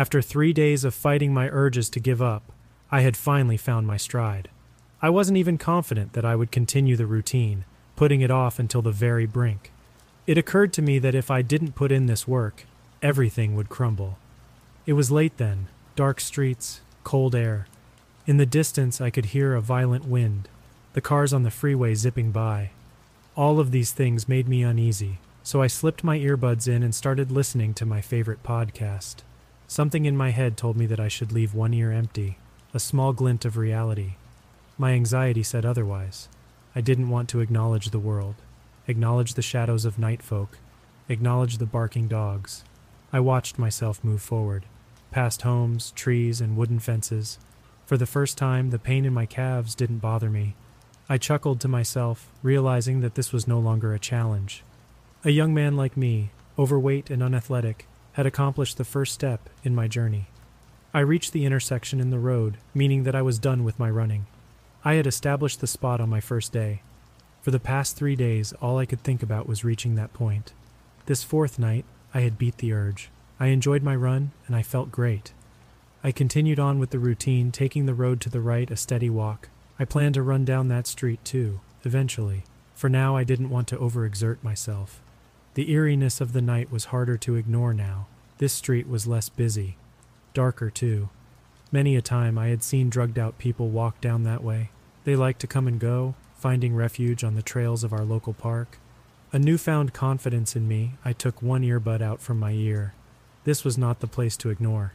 After 3 days of fighting my urges to give up, I had finally found my stride. I wasn't even confident that I would continue the routine, putting it off until the very brink. It occurred to me that if I didn't put in this work, everything would crumble. It was late then, dark streets, cold air. In the distance I could hear a violent wind, the cars on the freeway zipping by. All of these things made me uneasy, so I slipped my earbuds in and started listening to my favorite podcast. Something in my head told me that I should leave one ear empty, a small glint of reality. My anxiety said otherwise. I didn't want to acknowledge the world, acknowledge the shadows of night folk, acknowledge the barking dogs. I watched myself move forward, past homes, trees, and wooden fences. For the first time, the pain in my calves didn't bother me. I chuckled to myself, realizing that this was no longer a challenge. A young man like me, overweight and unathletic, had accomplished the first step in my journey. I reached the intersection in the road, meaning that I was done with my running. I had established the spot on my first day. For the past 3 days, all I could think about was reaching that point. This fourth night, I had beat the urge. I enjoyed my run, and I felt great. I continued on with the routine, taking the road to the right, a steady walk. I planned to run down that street too, eventually. For now, I didn't want to overexert myself. The eeriness of the night was harder to ignore now. This street was less busy. Darker too. Many a time I had seen drugged-out people walk down that way. They liked to come and go, finding refuge on the trails of our local park. A newfound confidence in me, I took one earbud out from my ear. This was not the place to ignore.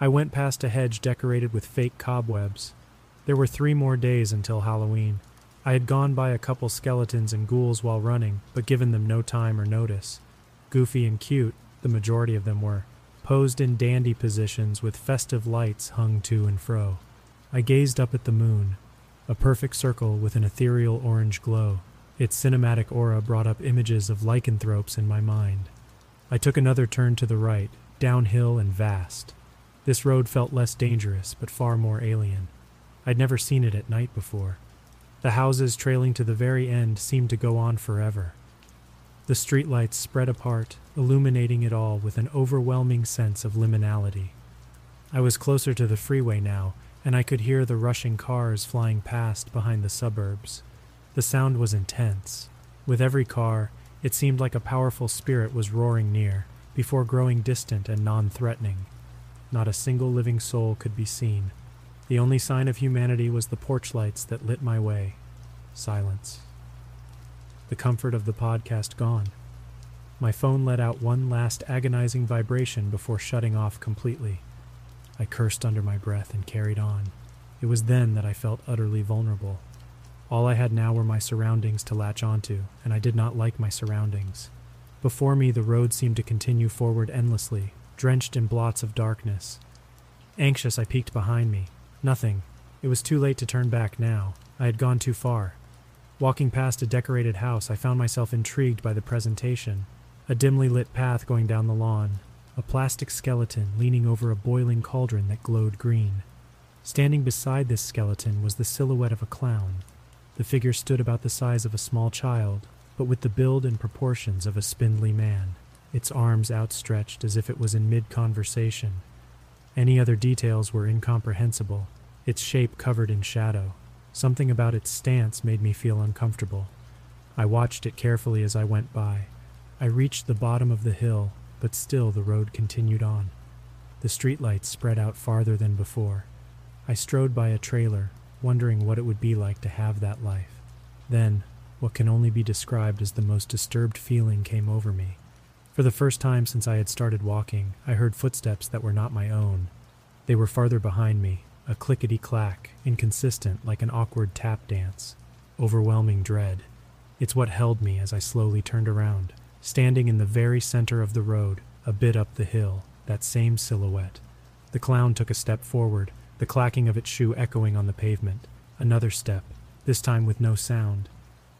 I went past a hedge decorated with fake cobwebs. There were 3 more days until Halloween. I had gone by a couple skeletons and ghouls while running, but given them no time or notice. Goofy and cute, the majority of them were, posed in dandy positions with festive lights hung to and fro. I gazed up at the moon, a perfect circle with an ethereal orange glow. Its cinematic aura brought up images of lycanthropes in my mind. I took another turn to the right, downhill and vast. This road felt less dangerous, but far more alien. I'd never seen it at night before. The houses trailing to the very end seemed to go on forever. The streetlights spread apart, illuminating it all with an overwhelming sense of liminality. I was closer to the freeway now, and I could hear the rushing cars flying past behind the suburbs. The sound was intense. With every car, it seemed like a powerful spirit was roaring near, before growing distant and non-threatening. Not a single living soul could be seen. The only sign of humanity was the porch lights that lit my way. Silence. The comfort of the podcast gone. My phone let out one last agonizing vibration before shutting off completely. I cursed under my breath and carried on. It was then that I felt utterly vulnerable. All I had now were my surroundings to latch onto, and I did not like my surroundings. Before me, the road seemed to continue forward endlessly, drenched in blots of darkness. Anxious, I peeked behind me. Nothing. It was too late to turn back now. I had gone too far. Walking past a decorated house, I found myself intrigued by the presentation. A dimly lit path going down the lawn, a plastic skeleton leaning over a boiling cauldron that glowed green. Standing beside this skeleton was the silhouette of a clown. The figure stood about the size of a small child, but with the build and proportions of a spindly man, its arms outstretched as if it was in mid-conversation. Any other details were incomprehensible, its shape covered in shadow. Something about its stance made me feel uncomfortable. I watched it carefully as I went by. I reached the bottom of the hill, but still the road continued on. The streetlights spread out farther than before. I strode by a trailer, wondering what it would be like to have that life. Then, what can only be described as the most disturbed feeling came over me. For the first time since I had started walking, I heard footsteps that were not my own. They were farther behind me, a clickety-clack, inconsistent like an awkward tap dance. Overwhelming dread. It's what held me as I slowly turned around. Standing in the very center of the road, a bit up the hill, that same silhouette. The clown took a step forward, the clacking of its shoe echoing on the pavement. Another step, this time with no sound.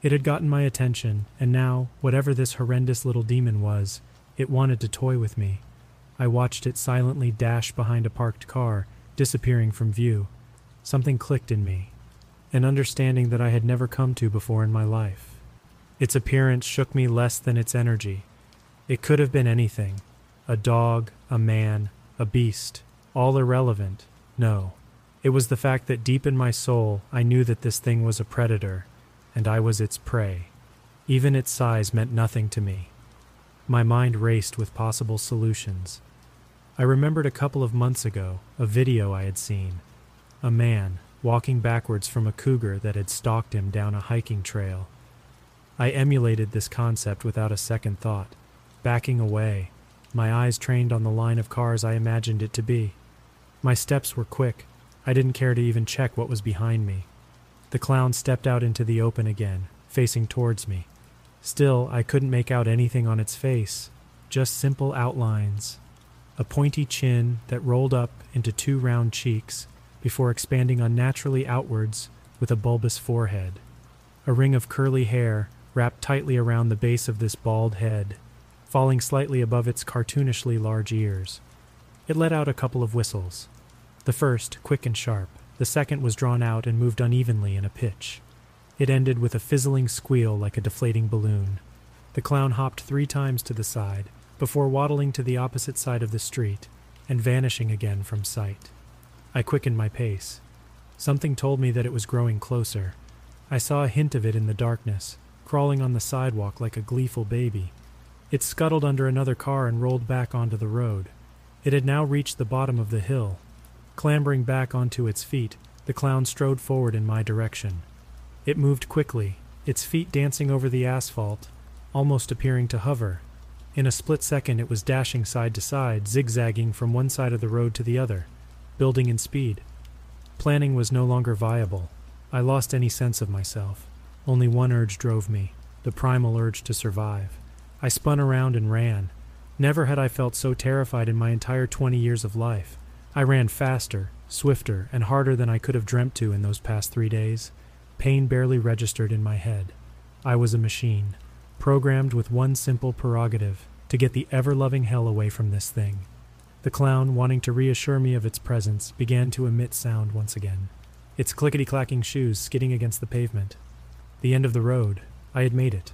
It had gotten my attention, and now, whatever this horrendous little demon was, it wanted to toy with me. I watched it silently dash behind a parked car, disappearing from view. Something clicked in me, an understanding that I had never come to before in my life. Its appearance shook me less than its energy. It could have been anything. A dog, a man, a beast, all irrelevant, no. It was the fact that deep in my soul I knew that this thing was a predator, and I was its prey. Even its size meant nothing to me. My mind raced with possible solutions. I remembered a couple of months ago a video I had seen. A man walking backwards from a cougar that had stalked him down a hiking trail. I emulated this concept without a second thought, backing away, my eyes trained on the line of cars I imagined it to be. My steps were quick. I didn't care to even check what was behind me. The clown stepped out into the open again, facing towards me. Still, I couldn't make out anything on its face, just simple outlines. A pointy chin that rolled up into two round cheeks before expanding unnaturally outwards with a bulbous forehead. A ring of curly hair wrapped tightly around the base of this bald head, falling slightly above its cartoonishly large ears. It let out a couple of whistles. The first, quick and sharp. The second was drawn out and moved unevenly in a pitch. It ended with a fizzling squeal like a deflating balloon. The clown hopped 3 times to the side, before waddling to the opposite side of the street, and vanishing again from sight. I quickened my pace. Something told me that it was growing closer. I saw a hint of it in the darkness, crawling on the sidewalk like a gleeful baby. It scuttled under another car and rolled back onto the road. It had now reached the bottom of the hill. Clambering back onto its feet, the clown strode forward in my direction. It moved quickly, its feet dancing over the asphalt, almost appearing to hover. In a split second it was dashing side to side, zigzagging from one side of the road to the other, building in speed. Planning was no longer viable. I lost any sense of myself. Only one urge drove me, the primal urge to survive. I spun around and ran. Never had I felt so terrified in my entire 20 years of life. I ran faster, swifter, and harder than I could have dreamt to in those past 3 days. Pain barely registered in my head. I was a machine, programmed with one simple prerogative, to get the ever-loving hell away from this thing. The clown, wanting to reassure me of its presence, began to emit sound once again, its clickety-clacking shoes skidding against the pavement. The end of the road. I had made it.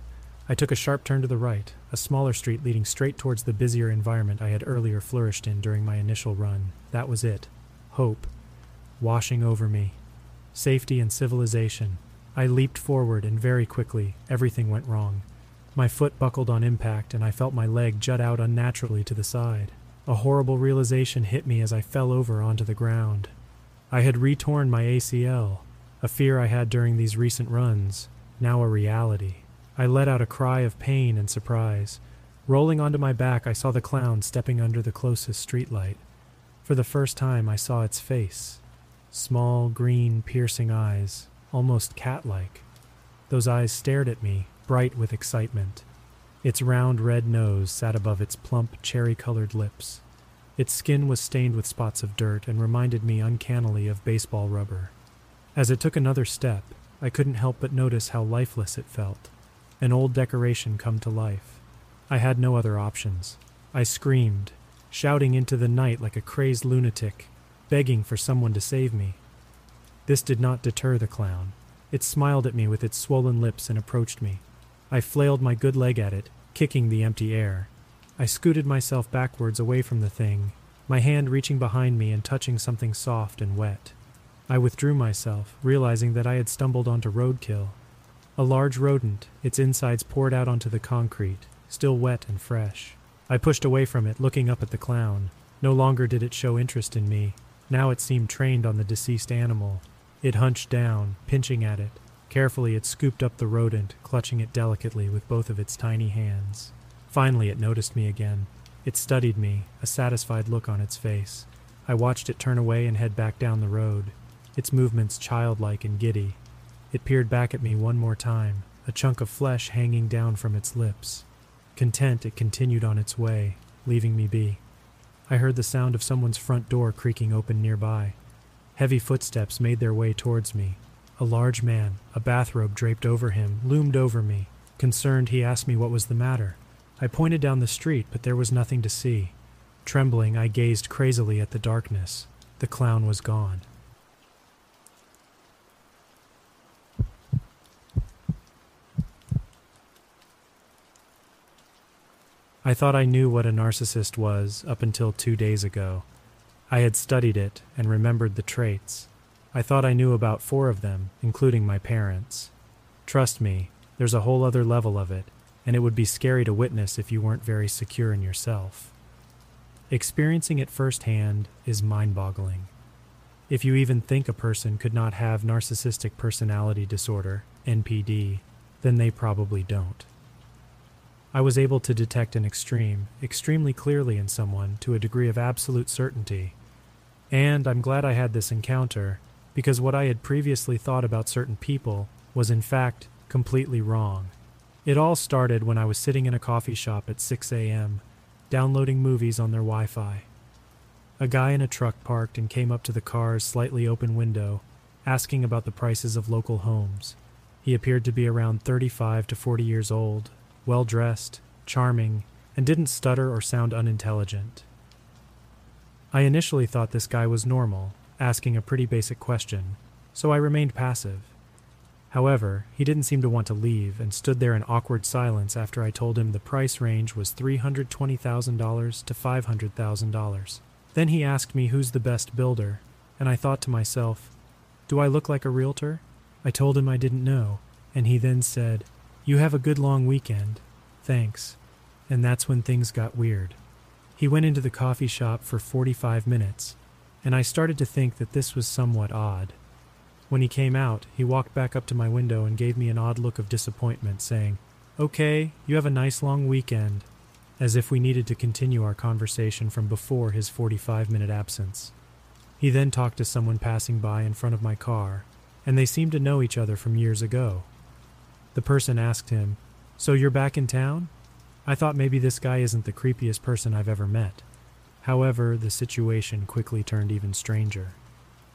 I took a sharp turn to the right, a smaller street leading straight towards the busier environment I had earlier flourished in during my initial run. That was it. Hope. Washing over me. Safety and civilization. I leaped forward, and very quickly, everything went wrong. My foot buckled on impact, and I felt my leg jut out unnaturally to the side. A horrible realization hit me as I fell over onto the ground. I had retorn my ACL, a fear I had during these recent runs, now a reality. I let out a cry of pain and surprise. Rolling onto my back, I saw the clown stepping under the closest streetlight. For the first time, I saw its face. Small, green, piercing eyes, almost cat-like. Those eyes stared at me, bright with excitement. Its round red nose sat above its plump, cherry-colored lips. Its skin was stained with spots of dirt and reminded me uncannily of baseball rubber. As it took another step, I couldn't help but notice how lifeless it felt. An old decoration come to life. I had no other options. I screamed, shouting into the night like a crazed lunatic, begging for someone to save me. This did not deter the clown. It smiled at me with its swollen lips and approached me. I flailed my good leg at it, kicking the empty air. I scooted myself backwards away from the thing, my hand reaching behind me and touching something soft and wet. I withdrew myself, realizing that I had stumbled onto roadkill. A large rodent, its insides poured out onto the concrete, still wet and fresh. I pushed away from it, looking up at the clown. No longer did it show interest in me. Now it seemed trained on the deceased animal. It hunched down, pinching at it. Carefully it scooped up the rodent, clutching it delicately with both of its tiny hands. Finally it noticed me again. It studied me, a satisfied look on its face. I watched it turn away and head back down the road, its movements childlike and giddy. It peered back at me one more time, a chunk of flesh hanging down from its lips. Content, it continued on its way, leaving me be. I heard the sound of someone's front door creaking open nearby. Heavy footsteps made their way towards me. A large man, a bathrobe draped over him, loomed over me. Concerned, he asked me what was the matter. I pointed down the street, but there was nothing to see. Trembling, I gazed crazily at the darkness. The clown was gone. I thought I knew what a narcissist was up until 2 days ago. I had studied it and remembered the traits. I thought I knew about 4 of them, including my parents. Trust me, there's a whole other level of it, and it would be scary to witness if you weren't very secure in yourself. Experiencing it firsthand is mind-boggling. If you even think a person could not have narcissistic personality disorder, NPD, then they probably don't. I was able to detect an extreme, extremely clearly in someone to a degree of absolute certainty. And I'm glad I had this encounter, because what I had previously thought about certain people was in fact completely wrong. It all started when I was sitting in a coffee shop at 6 a.m., downloading movies on their Wi-Fi. A guy in a truck parked and came up to the car's slightly open window, asking about the prices of local homes. He appeared to be around 35 to 40 years old, well-dressed, charming, and didn't stutter or sound unintelligent. I initially thought this guy was normal, asking a pretty basic question, so I remained passive. However, he didn't seem to want to leave and stood there in awkward silence after I told him the price range was $320,000 to $500,000. Then he asked me who's the best builder, and I thought to myself, do I look like a realtor? I told him I didn't know, and he then said, you have a good long weekend, thanks. And that's when things got weird. He went into the coffee shop for 45 minutes, and I started to think that this was somewhat odd. When he came out, he walked back up to my window and gave me an odd look of disappointment, saying, okay, you have a nice long weekend, as if we needed to continue our conversation from before his 45-minute absence. He then talked to someone passing by in front of my car, and they seemed to know each other from years ago. The person asked him, so you're back in town? I thought maybe this guy isn't the creepiest person I've ever met. However, the situation quickly turned even stranger.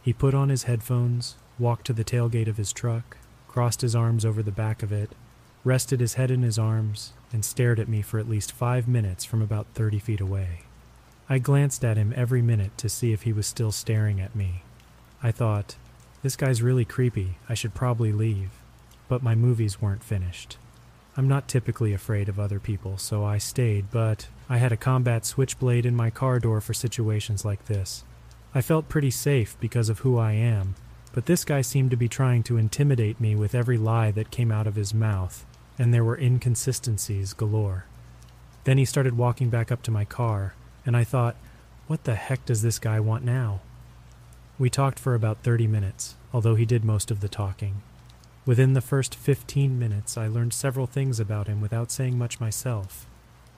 He put on his headphones, walked to the tailgate of his truck, crossed his arms over the back of it, rested his head in his arms, and stared at me for at least 5 minutes from about 30 feet away. I glanced at him every minute to see if he was still staring at me. I thought, this guy's really creepy, I should probably leave. But my movies weren't finished. I'm not typically afraid of other people, so I stayed, but I had a combat switchblade in my car door for situations like this. I felt pretty safe because of who I am, but this guy seemed to be trying to intimidate me with every lie that came out of his mouth, and there were inconsistencies galore. Then he started walking back up to my car, and I thought, what the heck does this guy want now? We talked for about 30 minutes, although he did most of the talking. Within the first 15 minutes, I learned several things about him without saying much myself.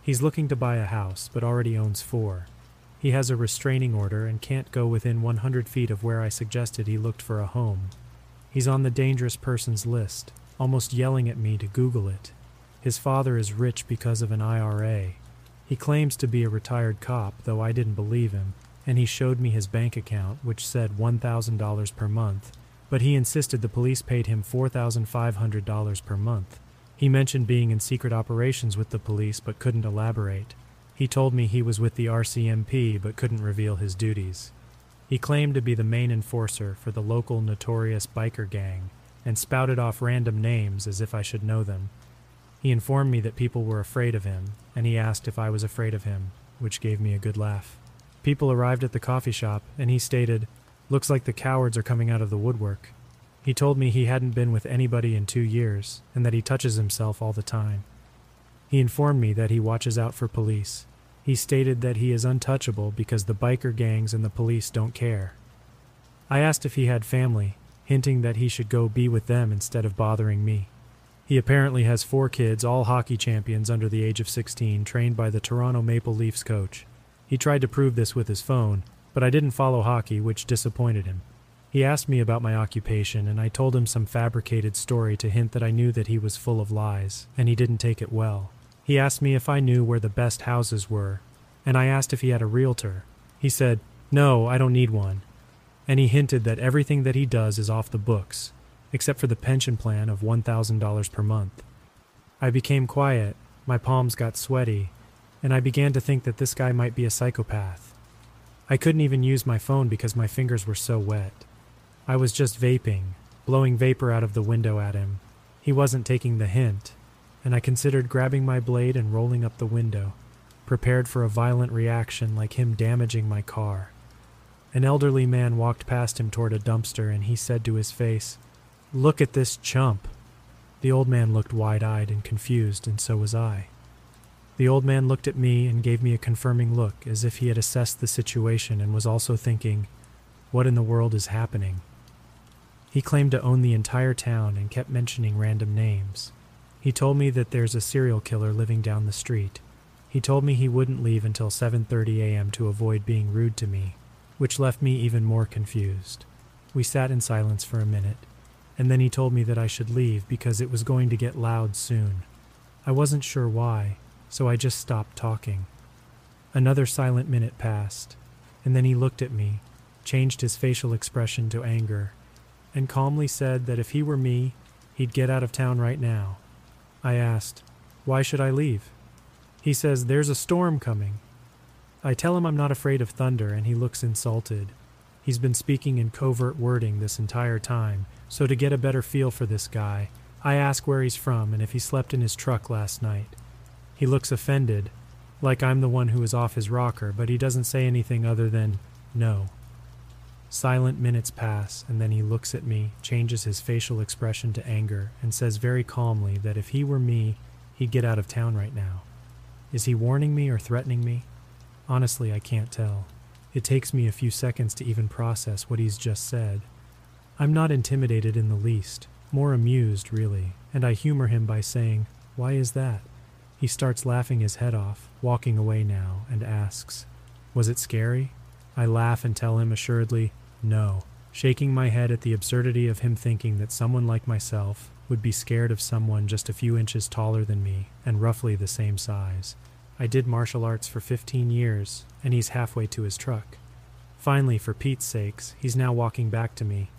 He's looking to buy a house, but already owns 4. He has a restraining order and can't go within 100 feet of where I suggested he looked for a home. He's on the dangerous person's list, almost yelling at me to Google it. His father is rich because of an IRA. He claims to be a retired cop, though I didn't believe him, and he showed me his bank account, which said $1,000 per month. But he insisted the police paid him $4,500 per month. He mentioned being in secret operations with the police but couldn't elaborate. He told me he was with the RCMP but couldn't reveal his duties. He claimed to be the main enforcer for the local notorious biker gang and spouted off random names as if I should know them. He informed me that people were afraid of him, and he asked if I was afraid of him, which gave me a good laugh. People arrived at the coffee shop, and he stated, looks like the cowards are coming out of the woodwork. He told me he hadn't been with anybody in 2 years, and that he touches himself all the time. He informed me that he watches out for police. He stated that he is untouchable because the biker gangs and the police don't care. I asked if he had family, hinting that he should go be with them instead of bothering me. He apparently has 4 kids, all hockey champions under the age of 16, trained by the Toronto Maple Leafs coach. He tried to prove this with his phone, but I didn't follow hockey, which disappointed him. He asked me about my occupation, and I told him some fabricated story to hint that I knew that he was full of lies, and he didn't take it well. He asked me if I knew where the best houses were, and I asked if he had a realtor. He said, no, I don't need one. And he hinted that everything that he does is off the books, except for the pension plan of $1,000 per month. I became quiet, my palms got sweaty, and I began to think that this guy might be a psychopath. I couldn't even use my phone because my fingers were so wet. I was just vaping, blowing vapor out of the window at him. He wasn't taking the hint, and I considered grabbing my blade and rolling up the window, prepared for a violent reaction like him damaging my car. An elderly man walked past him toward a dumpster, and he said to his face, "Look at this chump." The old man looked wide-eyed and confused, and so was I. The old man looked at me and gave me a confirming look, as if he had assessed the situation and was also thinking, "What in the world is happening?" He claimed to own the entire town and kept mentioning random names. He told me that there's a serial killer living down the street. He told me he wouldn't leave until 7:30 a.m. to avoid being rude to me, which left me even more confused. We sat in silence for a minute, and then he told me that I should leave because it was going to get loud soon. I wasn't sure why, so I just stopped talking. Another silent minute passed, and then he looked at me, changed his facial expression to anger, and calmly said that if he were me, he'd get out of town right now. I asked, "Why should I leave?" He says, "There's a storm coming." I tell him I'm not afraid of thunder, and he looks insulted. He's been speaking in covert wording this entire time, so to get a better feel for this guy, I ask where he's from and if he slept in his truck last night. He looks offended, like I'm the one who is off his rocker, but he doesn't say anything other than, "No." Silent minutes pass, and then he looks at me, changes his facial expression to anger, and says very calmly that if he were me, he'd get out of town right now. Is he warning me or threatening me? Honestly, I can't tell. It takes me a few seconds to even process what he's just said. I'm not intimidated in the least, more amused, really, and I humor him by saying, "Why is that?" He starts laughing his head off, walking away now, and asks, "Was it scary?" I laugh and tell him assuredly, "No," shaking my head at the absurdity of him thinking that someone like myself would be scared of someone just a few inches taller than me and roughly the same size. I did martial arts for 15 years, and he's halfway to his truck. Finally, for Pete's sakes, he's now walking back to me.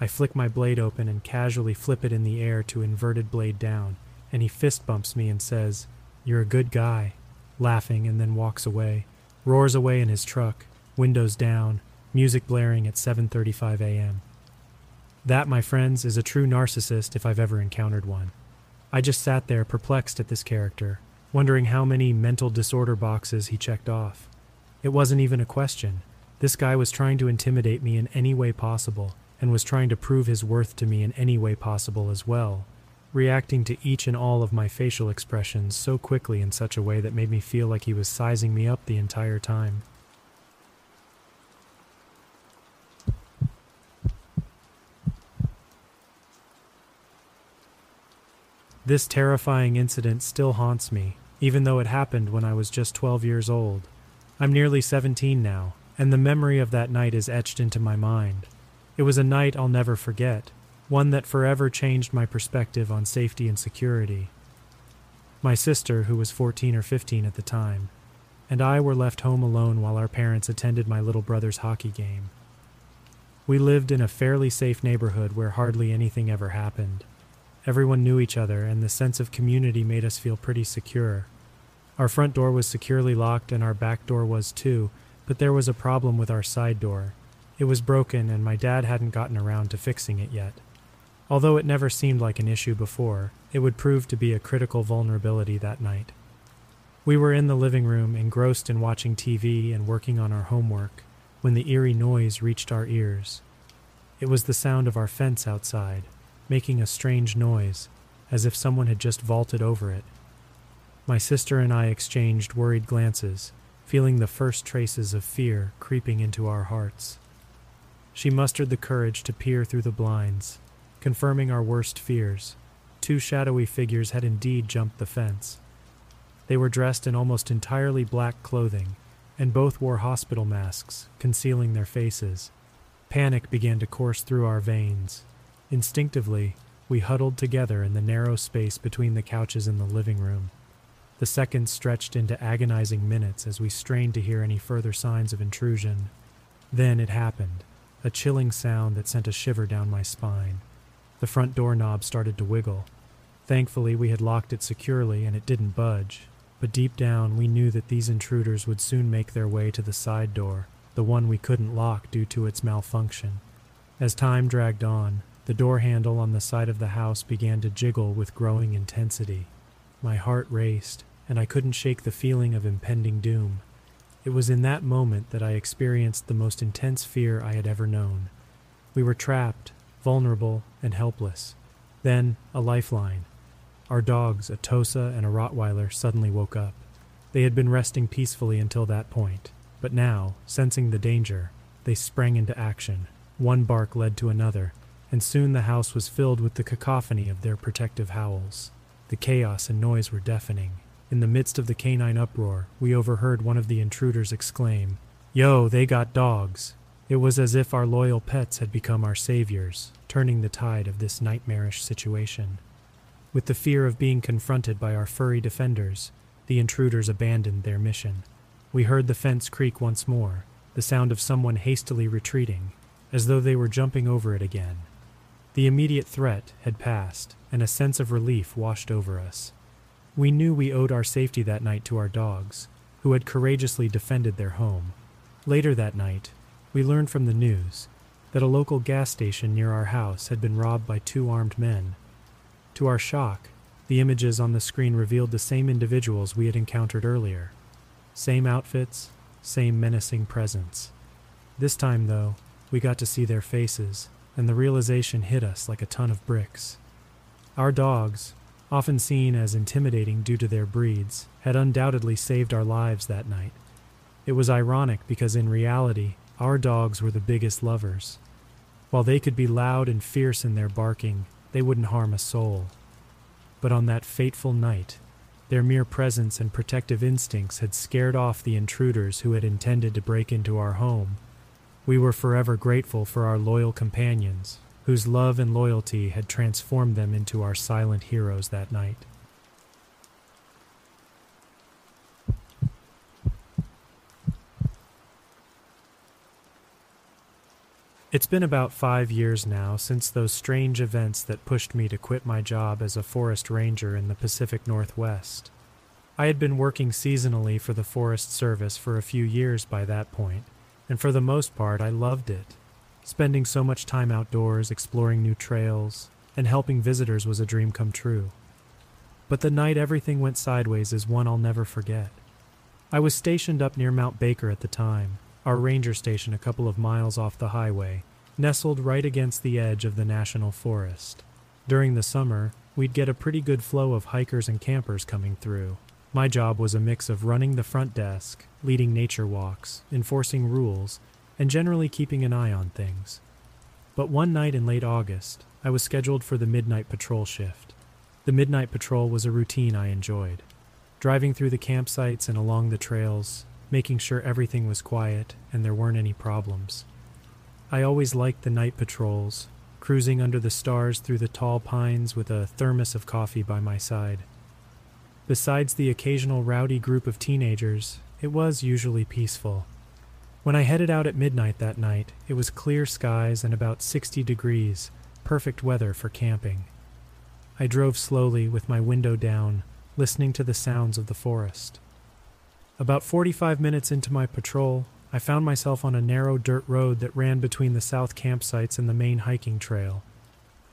I flick my blade open and casually flip it in the air to inverted blade down, and he fist bumps me and says, "You're a good guy," laughing, and then walks away, roars away in his truck, windows down, music blaring at 7:35 a.m. That, my friends, is a true narcissist if I've ever encountered one. I just sat there perplexed at this character, wondering how many mental disorder boxes he checked off. It wasn't even a question. This guy was trying to intimidate me in any way possible, and was trying to prove his worth to me in any way possible as well, reacting to each and all of my facial expressions so quickly in such a way that made me feel like he was sizing me up the entire time. This terrifying incident still haunts me, even though it happened when I was just 12 years old. I'm nearly 17 now, and the memory of that night is etched into my mind. It was a night I'll never forget, one that forever changed my perspective on safety and security. My sister, who was 14 or 15 at the time, and I were left home alone while our parents attended my little brother's hockey game. We lived in a fairly safe neighborhood where hardly anything ever happened. Everyone knew each other, and the sense of community made us feel pretty secure. Our front door was securely locked, and our back door was too, but there was a problem with our side door. It was broken, and my dad hadn't gotten around to fixing it yet. Although it never seemed like an issue before, it would prove to be a critical vulnerability that night. We were in the living room, engrossed in watching TV and working on our homework, when the eerie noise reached our ears. It was the sound of our fence outside, making a strange noise, as if someone had just vaulted over it. My sister and I exchanged worried glances, feeling the first traces of fear creeping into our hearts. She mustered the courage to peer through the blinds, confirming our worst fears. Two shadowy figures had indeed jumped the fence. They were dressed in almost entirely black clothing, and both wore hospital masks, concealing their faces. Panic began to course through our veins. Instinctively, we huddled together in the narrow space between the couches in the living room. The seconds stretched into agonizing minutes as we strained to hear any further signs of intrusion. Then it happened, a chilling sound that sent a shiver down my spine. The front doorknob started to wiggle. Thankfully, we had locked it securely and it didn't budge, but deep down we knew that these intruders would soon make their way to the side door, the one we couldn't lock due to its malfunction. As time dragged on, the door handle on the side of the house began to jiggle with growing intensity. My heart raced, and I couldn't shake the feeling of impending doom. It was in that moment that I experienced the most intense fear I had ever known. We were trapped, vulnerable, and helpless. Then, a lifeline. Our dogs, a Tosa and a Rottweiler, suddenly woke up. They had been resting peacefully until that point, but now, sensing the danger, they sprang into action. One bark led to another, and soon the house was filled with the cacophony of their protective howls. The chaos and noise were deafening. In the midst of the canine uproar, we overheard one of the intruders exclaim, "Yo, they got dogs!" It was as if our loyal pets had become our saviors, turning the tide of this nightmarish situation. With the fear of being confronted by our furry defenders, the intruders abandoned their mission. We heard the fence creak once more, the sound of someone hastily retreating, as though they were jumping over it again. The immediate threat had passed, and a sense of relief washed over us. We knew we owed our safety that night to our dogs, who had courageously defended their home. Later that night, we learned from the news that a local gas station near our house had been robbed by two armed men. To our shock, the images on the screen revealed the same individuals we had encountered earlier. Same outfits, same menacing presence. This time, though, we got to see their faces, and the realization hit us like a ton of bricks. Our dogs, often seen as intimidating due to their breeds, had undoubtedly saved our lives that night. It was ironic because in reality, our dogs were the biggest lovers. While they could be loud and fierce in their barking, they wouldn't harm a soul. But on that fateful night, their mere presence and protective instincts had scared off the intruders who had intended to break into our home. We were forever grateful for our loyal companions, whose love and loyalty had transformed them into our silent heroes that night. It's been about 5 years now since those strange events that pushed me to quit my job as a forest ranger in the Pacific Northwest. I had been working seasonally for the Forest Service for a few years by that point, and for the most part, I loved it. Spending so much time outdoors, exploring new trails, and helping visitors was a dream come true. But the night everything went sideways is one I'll never forget. I was stationed up near Mount Baker at the time, our ranger station a couple of miles off the highway, nestled right against the edge of the National Forest. During the summer, we'd get a pretty good flow of hikers and campers coming through. My job was a mix of running the front desk, leading nature walks, enforcing rules, and generally keeping an eye on things. But one night in late August, I was scheduled for the midnight patrol shift. The midnight patrol was a routine I enjoyed. Driving through the campsites and along the trails, making sure everything was quiet and there weren't any problems. I always liked the night patrols, cruising under the stars through the tall pines with a thermos of coffee by my side. Besides the occasional rowdy group of teenagers, it was usually peaceful. When I headed out at midnight that night, it was clear skies and about 60 degrees, perfect weather for camping. I drove slowly with my window down, listening to the sounds of the forest. About 45 minutes into my patrol, I found myself on a narrow dirt road that ran between the south campsites and the main hiking trail.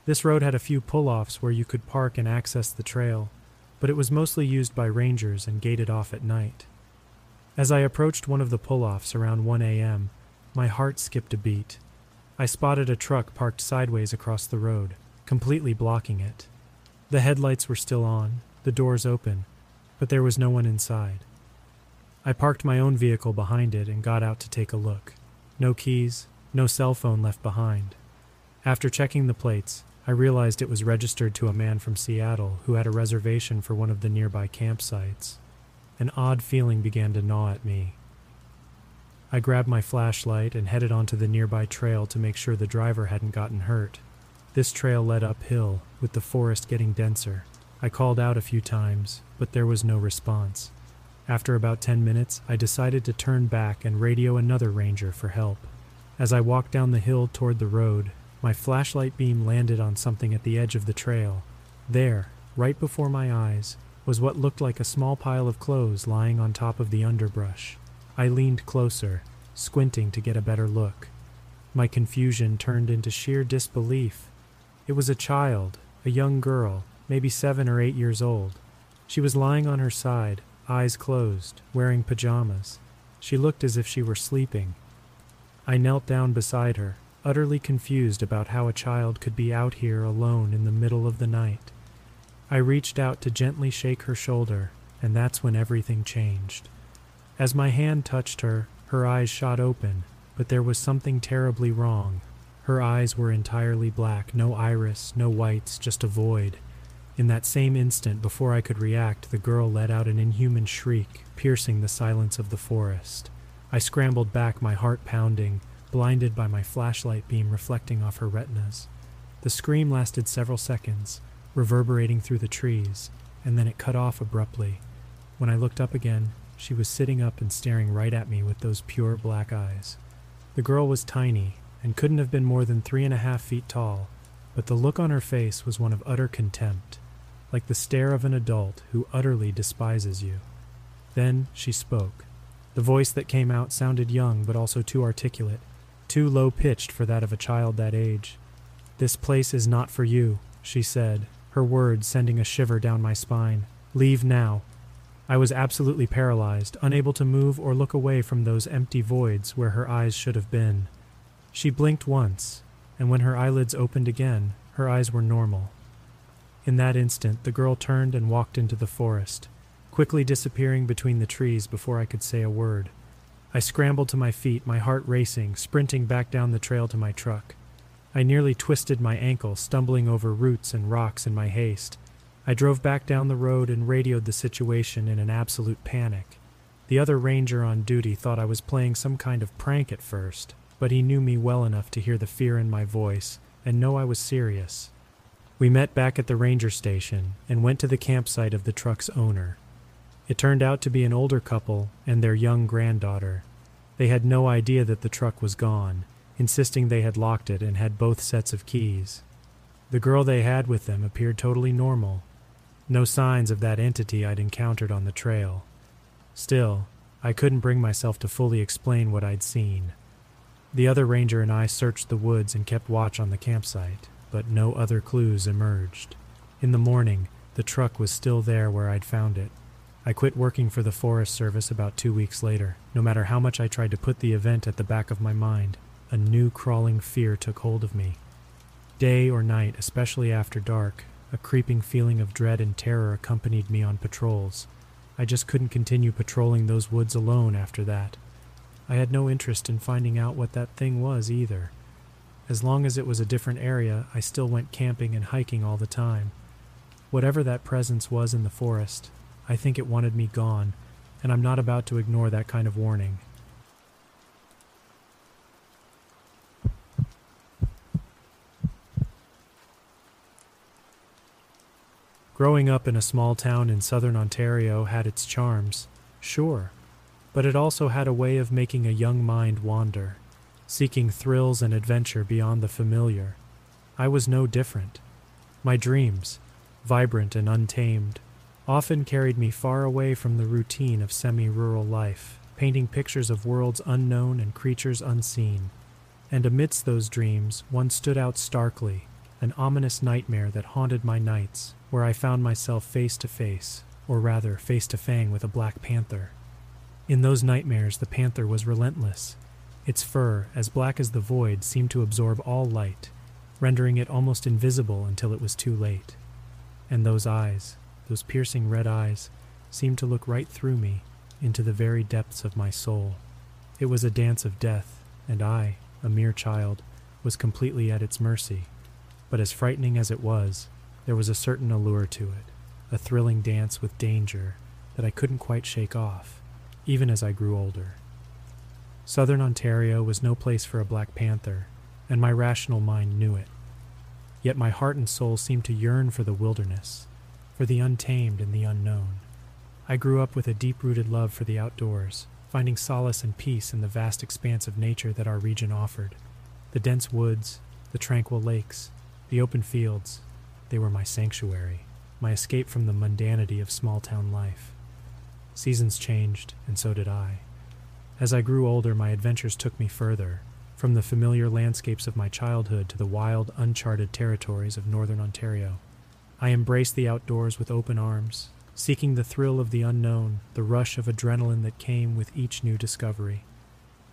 This road had a few pull-offs where you could park and access the trail, but it was mostly used by rangers and gated off at night. As I approached one of the pull-offs around 1 a.m., my heart skipped a beat. I spotted a truck parked sideways across the road, completely blocking it. The headlights were still on, the doors open, but there was no one inside. I parked my own vehicle behind it and got out to take a look. No keys, no cell phone left behind. After checking the plates, I realized it was registered to a man from Seattle who had a reservation for one of the nearby campsites. An odd feeling began to gnaw at me. I grabbed my flashlight and headed onto the nearby trail to make sure the driver hadn't gotten hurt. This trail led uphill, with the forest getting denser. I called out a few times, but there was no response. After about 10 minutes, I decided to turn back and radio another ranger for help. As I walked down the hill toward the road, my flashlight beam landed on something at the edge of the trail. There, right before my eyes, was what looked like a small pile of clothes lying on top of the underbrush. I leaned closer, squinting to get a better look. My confusion turned into sheer disbelief. It was a child, a young girl, maybe 7 or 8 years old. She was lying on her side, eyes closed, wearing pajamas. She looked as if she were sleeping. I knelt down beside her, utterly confused about how a child could be out here alone in the middle of the night. I reached out to gently shake her shoulder, and that's when everything changed. As my hand touched her, her eyes shot open, but there was something terribly wrong. Her eyes were entirely black, no iris, no whites, just a void. In that same instant, before I could react, the girl let out an inhuman shriek, piercing the silence of the forest. I scrambled back, my heart pounding, blinded by my flashlight beam reflecting off her retinas. The scream lasted several seconds, reverberating through the trees, and then it cut off abruptly. When I looked up again, she was sitting up and staring right at me with those pure black eyes. The girl was tiny, and couldn't have been more than 3.5 feet tall, but the look on her face was one of utter contempt, like the stare of an adult who utterly despises you. Then she spoke. The voice that came out sounded young but also too articulate, too low-pitched for that of a child that age. "This place is not for you," she said, her words sending a shiver down my spine. "Leave now." I was absolutely paralyzed, unable to move or look away from those empty voids where her eyes should have been. She blinked once, and when her eyelids opened again, her eyes were normal. In that instant, the girl turned and walked into the forest, quickly disappearing between the trees before I could say a word. I scrambled to my feet, my heart racing, sprinting back down the trail to my truck. I nearly twisted my ankle, stumbling over roots and rocks in my haste. I drove back down the road and radioed the situation in an absolute panic. The other ranger on duty thought I was playing some kind of prank at first, but he knew me well enough to hear the fear in my voice and know I was serious. We met back at the ranger station and went to the campsite of the truck's owner. It turned out to be an older couple and their young granddaughter. They had no idea that the truck was gone, insisting they had locked it and had both sets of keys. The girl they had with them appeared totally normal. No signs of that entity I'd encountered on the trail. Still, I couldn't bring myself to fully explain what I'd seen. The other ranger and I searched the woods and kept watch on the campsite, but no other clues emerged. In the morning, the truck was still there where I'd found it. I quit working for the Forest Service about 2 weeks later. No matter how much I tried to put the event at the back of my mind, a new crawling fear took hold of me. Day or night, especially after dark, a creeping feeling of dread and terror accompanied me on patrols. I just couldn't continue patrolling those woods alone after that. I had no interest in finding out what that thing was either. As long as it was a different area, I still went camping and hiking all the time. Whatever that presence was in the forest, I think it wanted me gone, and I'm not about to ignore that kind of warning. Growing up in a small town in southern Ontario had its charms, sure, but it also had a way of making a young mind wander, seeking thrills and adventure beyond the familiar. I was no different. My dreams, vibrant and untamed, often carried me far away from the routine of semi-rural life, painting pictures of worlds unknown and creatures unseen. And amidst those dreams, one stood out starkly, an ominous nightmare that haunted my nights, where I found myself face to face, or rather face to fang with a black panther. In those nightmares, the panther was relentless. Its fur, as black as the void, seemed to absorb all light, rendering it almost invisible until it was too late. And those eyes, those piercing red eyes, seemed to look right through me, into the very depths of my soul. It was a dance of death, and I, a mere child, was completely at its mercy. But as frightening as it was, there was a certain allure to it, a thrilling dance with danger that I couldn't quite shake off, even as I grew older. Southern Ontario was no place for a black panther, and my rational mind knew it. Yet my heart and soul seemed to yearn for the wilderness, for the untamed and the unknown. I grew up with a deep-rooted love for the outdoors, finding solace and peace in the vast expanse of nature that our region offered. The dense woods, the tranquil lakes, the open fields, they were my sanctuary, my escape from the mundanity of small-town life. Seasons changed, and so did I. As I grew older, my adventures took me further, from the familiar landscapes of my childhood to the wild, uncharted territories of northern Ontario. I embraced the outdoors with open arms, seeking the thrill of the unknown, the rush of adrenaline that came with each new discovery.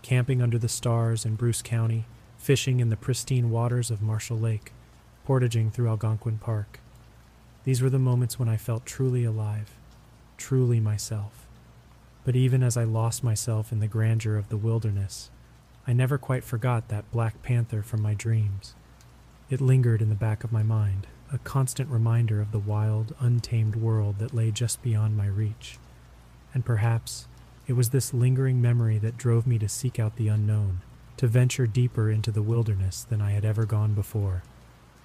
Camping under the stars in Bruce County, fishing in the pristine waters of Marshall Lake, portaging through Algonquin Park. These were the moments when I felt truly alive, truly myself. But even as I lost myself in the grandeur of the wilderness, I never quite forgot that black panther from my dreams. It lingered in the back of my mind, a constant reminder of the wild, untamed world that lay just beyond my reach. And perhaps it was this lingering memory that drove me to seek out the unknown, to venture deeper into the wilderness than I had ever gone before.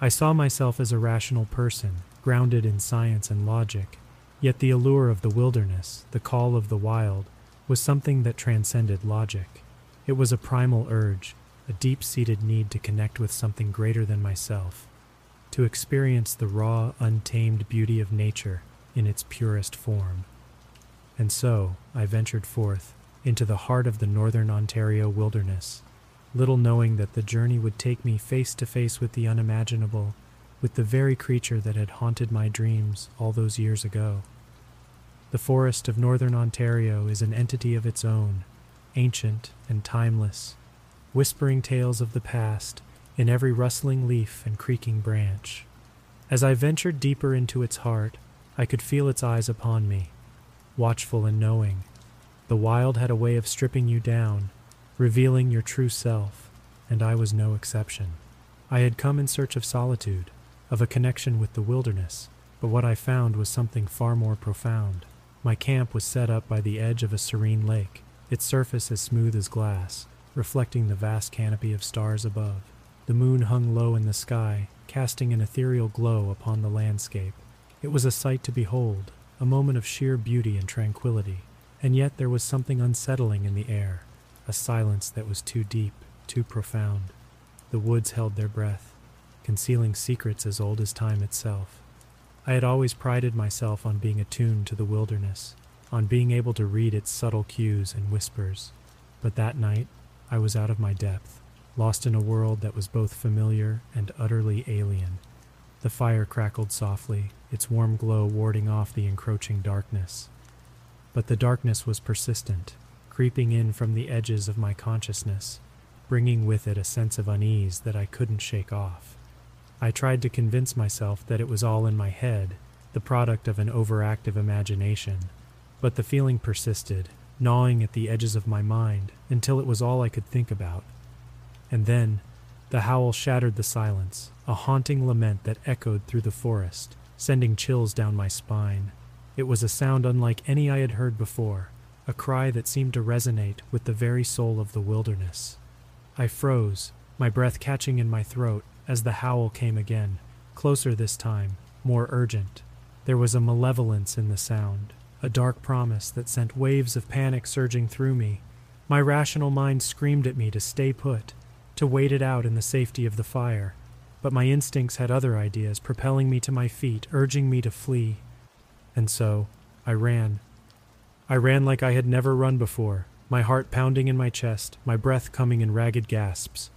I saw myself as a rational person, grounded in science and logic, yet the allure of the wilderness, the call of the wild, was something that transcended logic. It was a primal urge, a deep-seated need to connect with something greater than myself, to experience the raw, untamed beauty of nature in its purest form. And so, I ventured forth, into the heart of the northern Ontario wilderness, little knowing that the journey would take me face to face with the unimaginable, with the very creature that had haunted my dreams all those years ago. The forest of northern Ontario is an entity of its own, ancient and timeless, whispering tales of the past in every rustling leaf and creaking branch. As I ventured deeper into its heart, I could feel its eyes upon me, watchful and knowing. The wild had a way of stripping you down, revealing your true self, and I was no exception. I had come in search of solitude, of a connection with the wilderness, but what I found was something far more profound. My camp was set up by the edge of a serene lake, its surface as smooth as glass, reflecting the vast canopy of stars above. The moon hung low in the sky, casting an ethereal glow upon the landscape. It was a sight to behold, a moment of sheer beauty and tranquility, and yet there was something unsettling in the air, a silence that was too deep, too profound. The woods held their breath, concealing secrets as old as time itself. I had always prided myself on being attuned to the wilderness, on being able to read its subtle cues and whispers, but that night, I was out of my depth, lost in a world that was both familiar and utterly alien. The fire crackled softly, its warm glow warding off the encroaching darkness. But the darkness was persistent, creeping in from the edges of my consciousness, bringing with it a sense of unease that I couldn't shake off. I tried to convince myself that it was all in my head, the product of an overactive imagination, but the feeling persisted, gnawing at the edges of my mind until it was all I could think about. And then, the howl shattered the silence, a haunting lament that echoed through the forest, sending chills down my spine. It was a sound unlike any I had heard before, a cry that seemed to resonate with the very soul of the wilderness. I froze, my breath catching in my throat as the howl came again, closer this time, more urgent. There was a malevolence in the sound, a dark promise that sent waves of panic surging through me. My rational mind screamed at me to stay put, to wait it out in the safety of the fire, but my instincts had other ideas propelling me to my feet, urging me to flee. And so, I ran. I ran like I had never run before, my heart pounding in my chest, my breath coming in ragged gasps.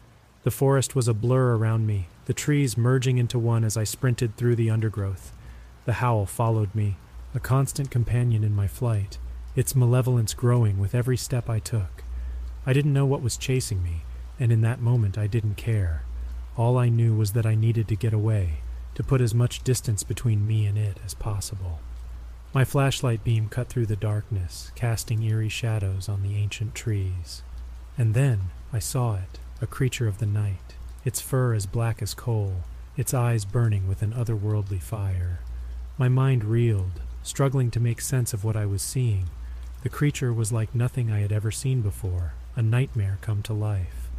The forest was a blur around me, the trees merging into one as I sprinted through the undergrowth. The howl followed me, a constant companion in my flight, its malevolence growing with every step I took. I didn't know what was chasing me, and in that moment I didn't care. All I knew was that I needed to get away, to put as much distance between me and it as possible. My flashlight beam cut through the darkness, casting eerie shadows on the ancient trees. And then I saw it, a creature of the night, its fur as black as coal, its eyes burning with an otherworldly fire. My mind reeled, struggling to make sense of what I was seeing. The creature was like nothing I had ever seen before, a nightmare come to life.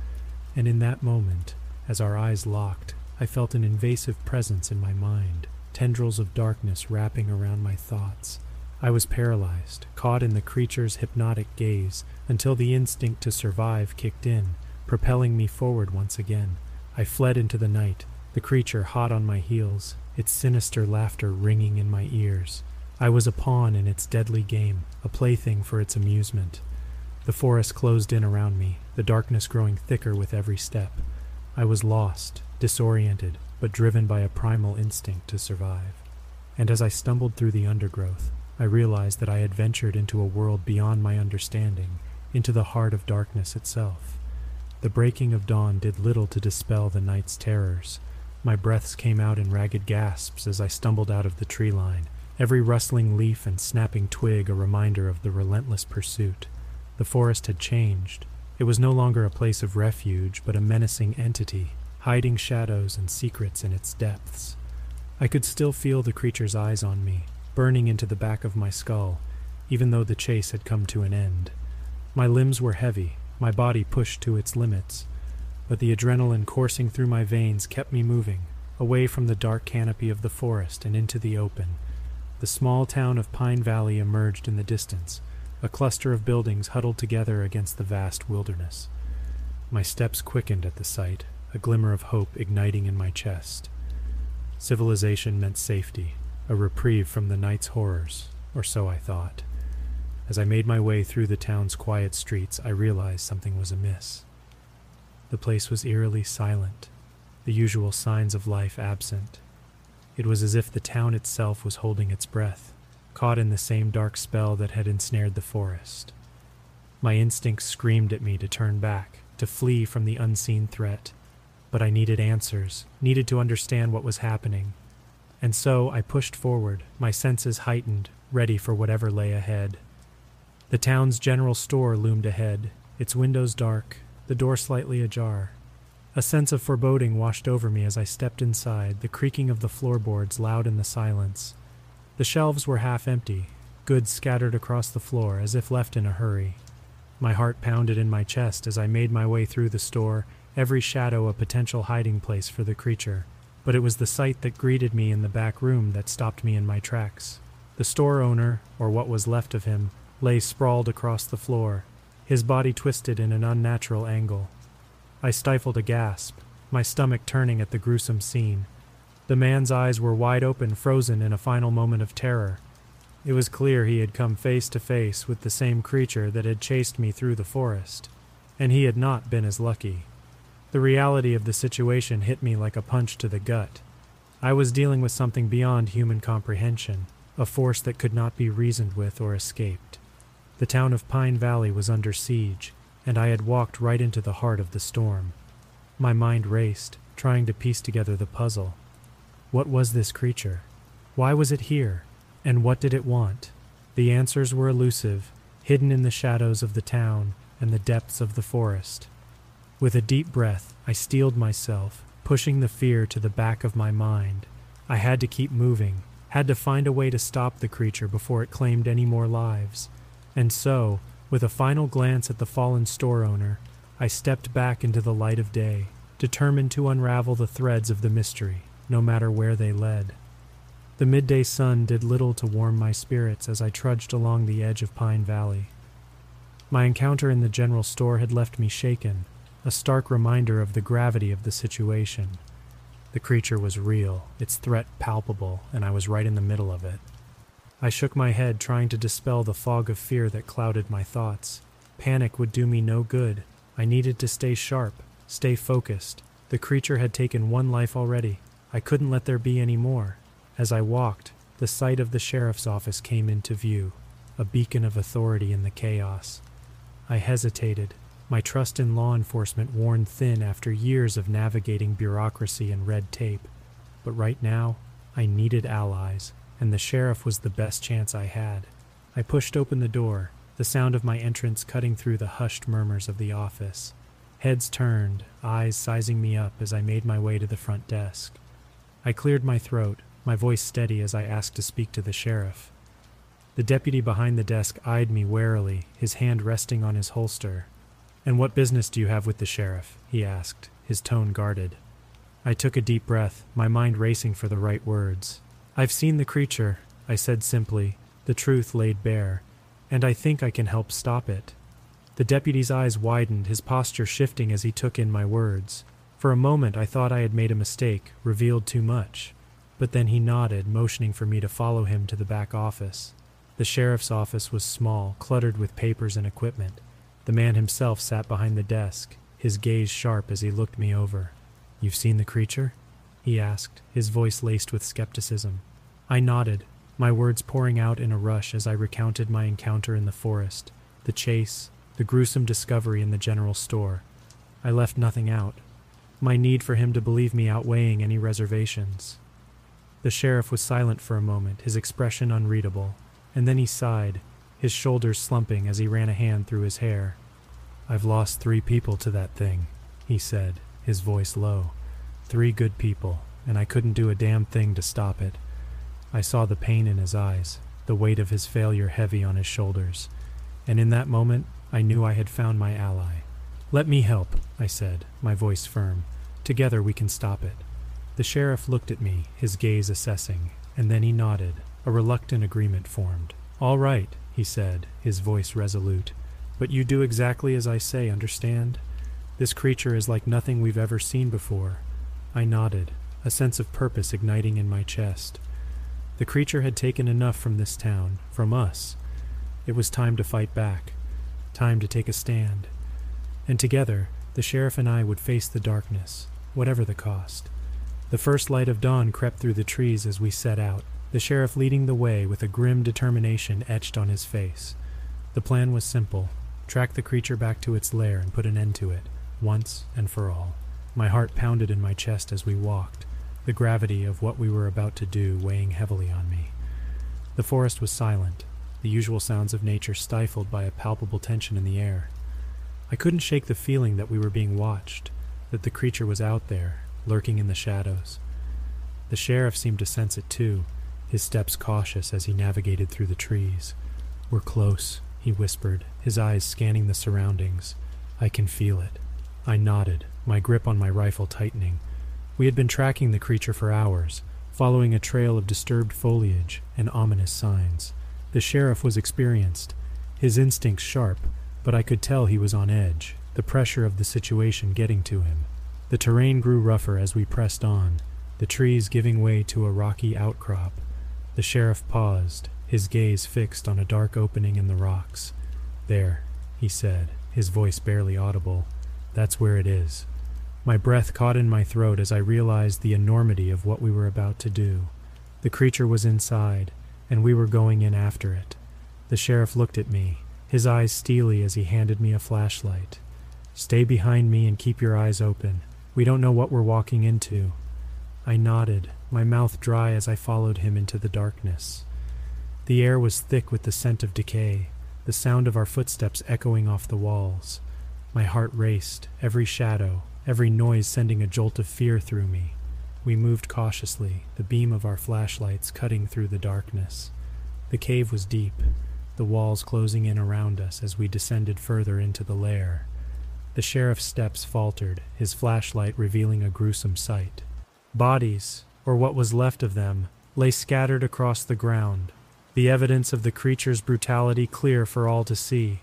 And in that moment, as our eyes locked, I felt an invasive presence in my mind, tendrils of darkness wrapping around my thoughts. I was paralyzed, caught in the creature's hypnotic gaze, until the instinct to survive kicked in, propelling me forward once again. I fled into the night, the creature hot on my heels, its sinister laughter ringing in my ears. I was a pawn in its deadly game, a plaything for its amusement. The forest closed in around me, the darkness growing thicker with every step. I was lost, disoriented, but driven by a primal instinct to survive. And as I stumbled through the undergrowth, I realized that I had ventured into a world beyond my understanding, into the heart of darkness itself. The breaking of dawn did little to dispel the night's terrors. My breaths came out in ragged gasps as I stumbled out of the tree line, every rustling leaf and snapping twig a reminder of the relentless pursuit. The forest had changed. It was no longer a place of refuge, but a menacing entity, hiding shadows and secrets in its depths. I could still feel the creature's eyes on me, burning into the back of my skull, even though the chase had come to an end. My limbs were heavy, my body pushed to its limits, but the adrenaline coursing through my veins kept me moving, away from the dark canopy of the forest and into the open. The small town of Pine Valley emerged in the distance, a cluster of buildings huddled together against the vast wilderness. My steps quickened at the sight, a glimmer of hope igniting in my chest. Civilization meant safety, a reprieve from the night's horrors, or so I thought. As I made my way through the town's quiet streets, I realized something was amiss. The place was eerily silent, the usual signs of life absent. It was as if the town itself was holding its breath, caught in the same dark spell that had ensnared the forest. My instincts screamed at me to turn back, to flee from the unseen threat, but I needed answers, needed to understand what was happening. And so I pushed forward, my senses heightened, ready for whatever lay ahead. The town's general store loomed ahead, its windows dark, the door slightly ajar. A sense of foreboding washed over me as I stepped inside, the creaking of the floorboards loud in the silence. The shelves were half empty, goods scattered across the floor as if left in a hurry. My heart pounded in my chest as I made my way through the store, every shadow a potential hiding place for the creature. But it was the sight that greeted me in the back room that stopped me in my tracks. The store owner, or what was left of him, lay sprawled across the floor, his body twisted in an unnatural angle. I stifled a gasp, my stomach turning at the gruesome scene. The man's eyes were wide open, frozen in a final moment of terror. It was clear he had come face to face with the same creature that had chased me through the forest, and he had not been as lucky. The reality of the situation hit me like a punch to the gut. I was dealing with something beyond human comprehension, a force that could not be reasoned with or escaped. The town of Pine Valley was under siege, and I had walked right into the heart of the storm. My mind raced, trying to piece together the puzzle. What was this creature? Why was it here? And what did it want? The answers were elusive, hidden in the shadows of the town and the depths of the forest. With a deep breath, I steeled myself, pushing the fear to the back of my mind. I had to keep moving, had to find a way to stop the creature before it claimed any more lives. And so, with a final glance at the fallen store owner, I stepped back into the light of day, determined to unravel the threads of the mystery, no matter where they led. The midday sun did little to warm my spirits as I trudged along the edge of Pine Valley. My encounter in the general store had left me shaken, a stark reminder of the gravity of the situation. The creature was real, its threat palpable, and I was right in the middle of it. I shook my head, trying to dispel the fog of fear that clouded my thoughts. Panic would do me no good. I needed to stay sharp, stay focused. The creature had taken one life already. I couldn't let there be any more. As I walked, the sight of the sheriff's office came into view, a beacon of authority in the chaos. I hesitated, my trust in law enforcement worn thin after years of navigating bureaucracy and red tape. But right now, I needed allies, and the sheriff was the best chance I had. I pushed open the door, the sound of my entrance cutting through the hushed murmurs of the office. Heads turned, eyes sizing me up as I made my way to the front desk. I cleared my throat, my voice steady as I asked to speak to the sheriff. The deputy behind the desk eyed me warily, his hand resting on his holster. "And what business do you have with the sheriff?" he asked, his tone guarded. I took a deep breath, my mind racing for the right words. "I've seen the creature," I said simply, the truth laid bare, "and I think I can help stop it." The deputy's eyes widened, his posture shifting as he took in my words. For a moment I thought I had made a mistake, revealed too much. But then he nodded, motioning for me to follow him to the back office. The sheriff's office was small, cluttered with papers and equipment. The man himself sat behind the desk, his gaze sharp as he looked me over. "You've seen the creature?" he asked, his voice laced with skepticism. I nodded, my words pouring out in a rush as I recounted my encounter in the forest, the chase, the gruesome discovery in the general store. I left nothing out, my need for him to believe me outweighing any reservations. The sheriff was silent for a moment, his expression unreadable, and then he sighed, his shoulders slumping as he ran a hand through his hair. "I've lost 3 people to that thing," he said, his voice low. 3 good people, and I couldn't do a damn thing to stop it." I saw the pain in his eyes, the weight of his failure heavy on his shoulders, and in that moment I knew I had found my ally. "Let me help," I said, my voice firm. "Together we can stop it." The sheriff looked at me, his gaze assessing, and then he nodded. A reluctant agreement formed. "All right," he said, his voice resolute. "But you do exactly as I say, understand? This creature is like nothing we've ever seen before." I nodded, a sense of purpose igniting in my chest. The creature had taken enough from this town, from us. It was time to fight back, time to take a stand. And together, the sheriff and I would face the darkness, whatever the cost. The first light of dawn crept through the trees as we set out, the sheriff leading the way with a grim determination etched on his face. The plan was simple: track the creature back to its lair and put an end to it, once and for all. My heart pounded in my chest as we walked, the gravity of what we were about to do weighing heavily on me. The forest was silent, the usual sounds of nature stifled by a palpable tension in the air. I couldn't shake the feeling that we were being watched, that the creature was out there, lurking in the shadows. The sheriff seemed to sense it too, his steps cautious as he navigated through the trees. "We're close," he whispered, his eyes scanning the surroundings. "I can feel it." I nodded, my grip on my rifle tightening. We had been tracking the creature for hours, following a trail of disturbed foliage and ominous signs. The sheriff was experienced, his instincts sharp, but I could tell he was on edge, the pressure of the situation getting to him. The terrain grew rougher as we pressed on, the trees giving way to a rocky outcrop. The sheriff paused, his gaze fixed on a dark opening in the rocks. "There," he said, his voice barely audible, "that's where it is." My breath caught in my throat as I realized the enormity of what we were about to do. The creature was inside, and we were going in after it. The sheriff looked at me, his eyes steely as he handed me a flashlight. "Stay behind me and keep your eyes open. We don't know what we're walking into." I nodded, my mouth dry as I followed him into the darkness. The air was thick with the scent of decay, the sound of our footsteps echoing off the walls. My heart raced, every shadow, every noise sending a jolt of fear through me. We moved cautiously, the beam of our flashlights cutting through the darkness. The cave was deep, the walls closing in around us as we descended further into the lair. The sheriff's steps faltered, his flashlight revealing a gruesome sight. Bodies, or what was left of them, lay scattered across the ground, the evidence of the creature's brutality clear for all to see.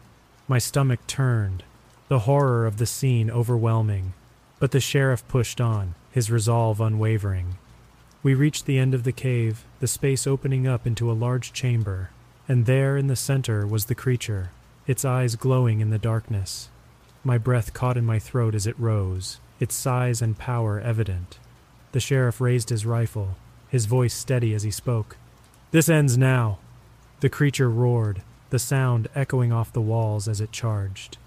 My stomach turned, the horror of the scene overwhelming. But the sheriff pushed on, his resolve unwavering. We reached the end of the cave, the space opening up into a large chamber. And there in the center was the creature, its eyes glowing in the darkness. My breath caught in my throat as it rose, its size and power evident. The sheriff raised his rifle, his voice steady as he spoke. "This ends now!" The creature roared, the sound echoing off the walls as it charged.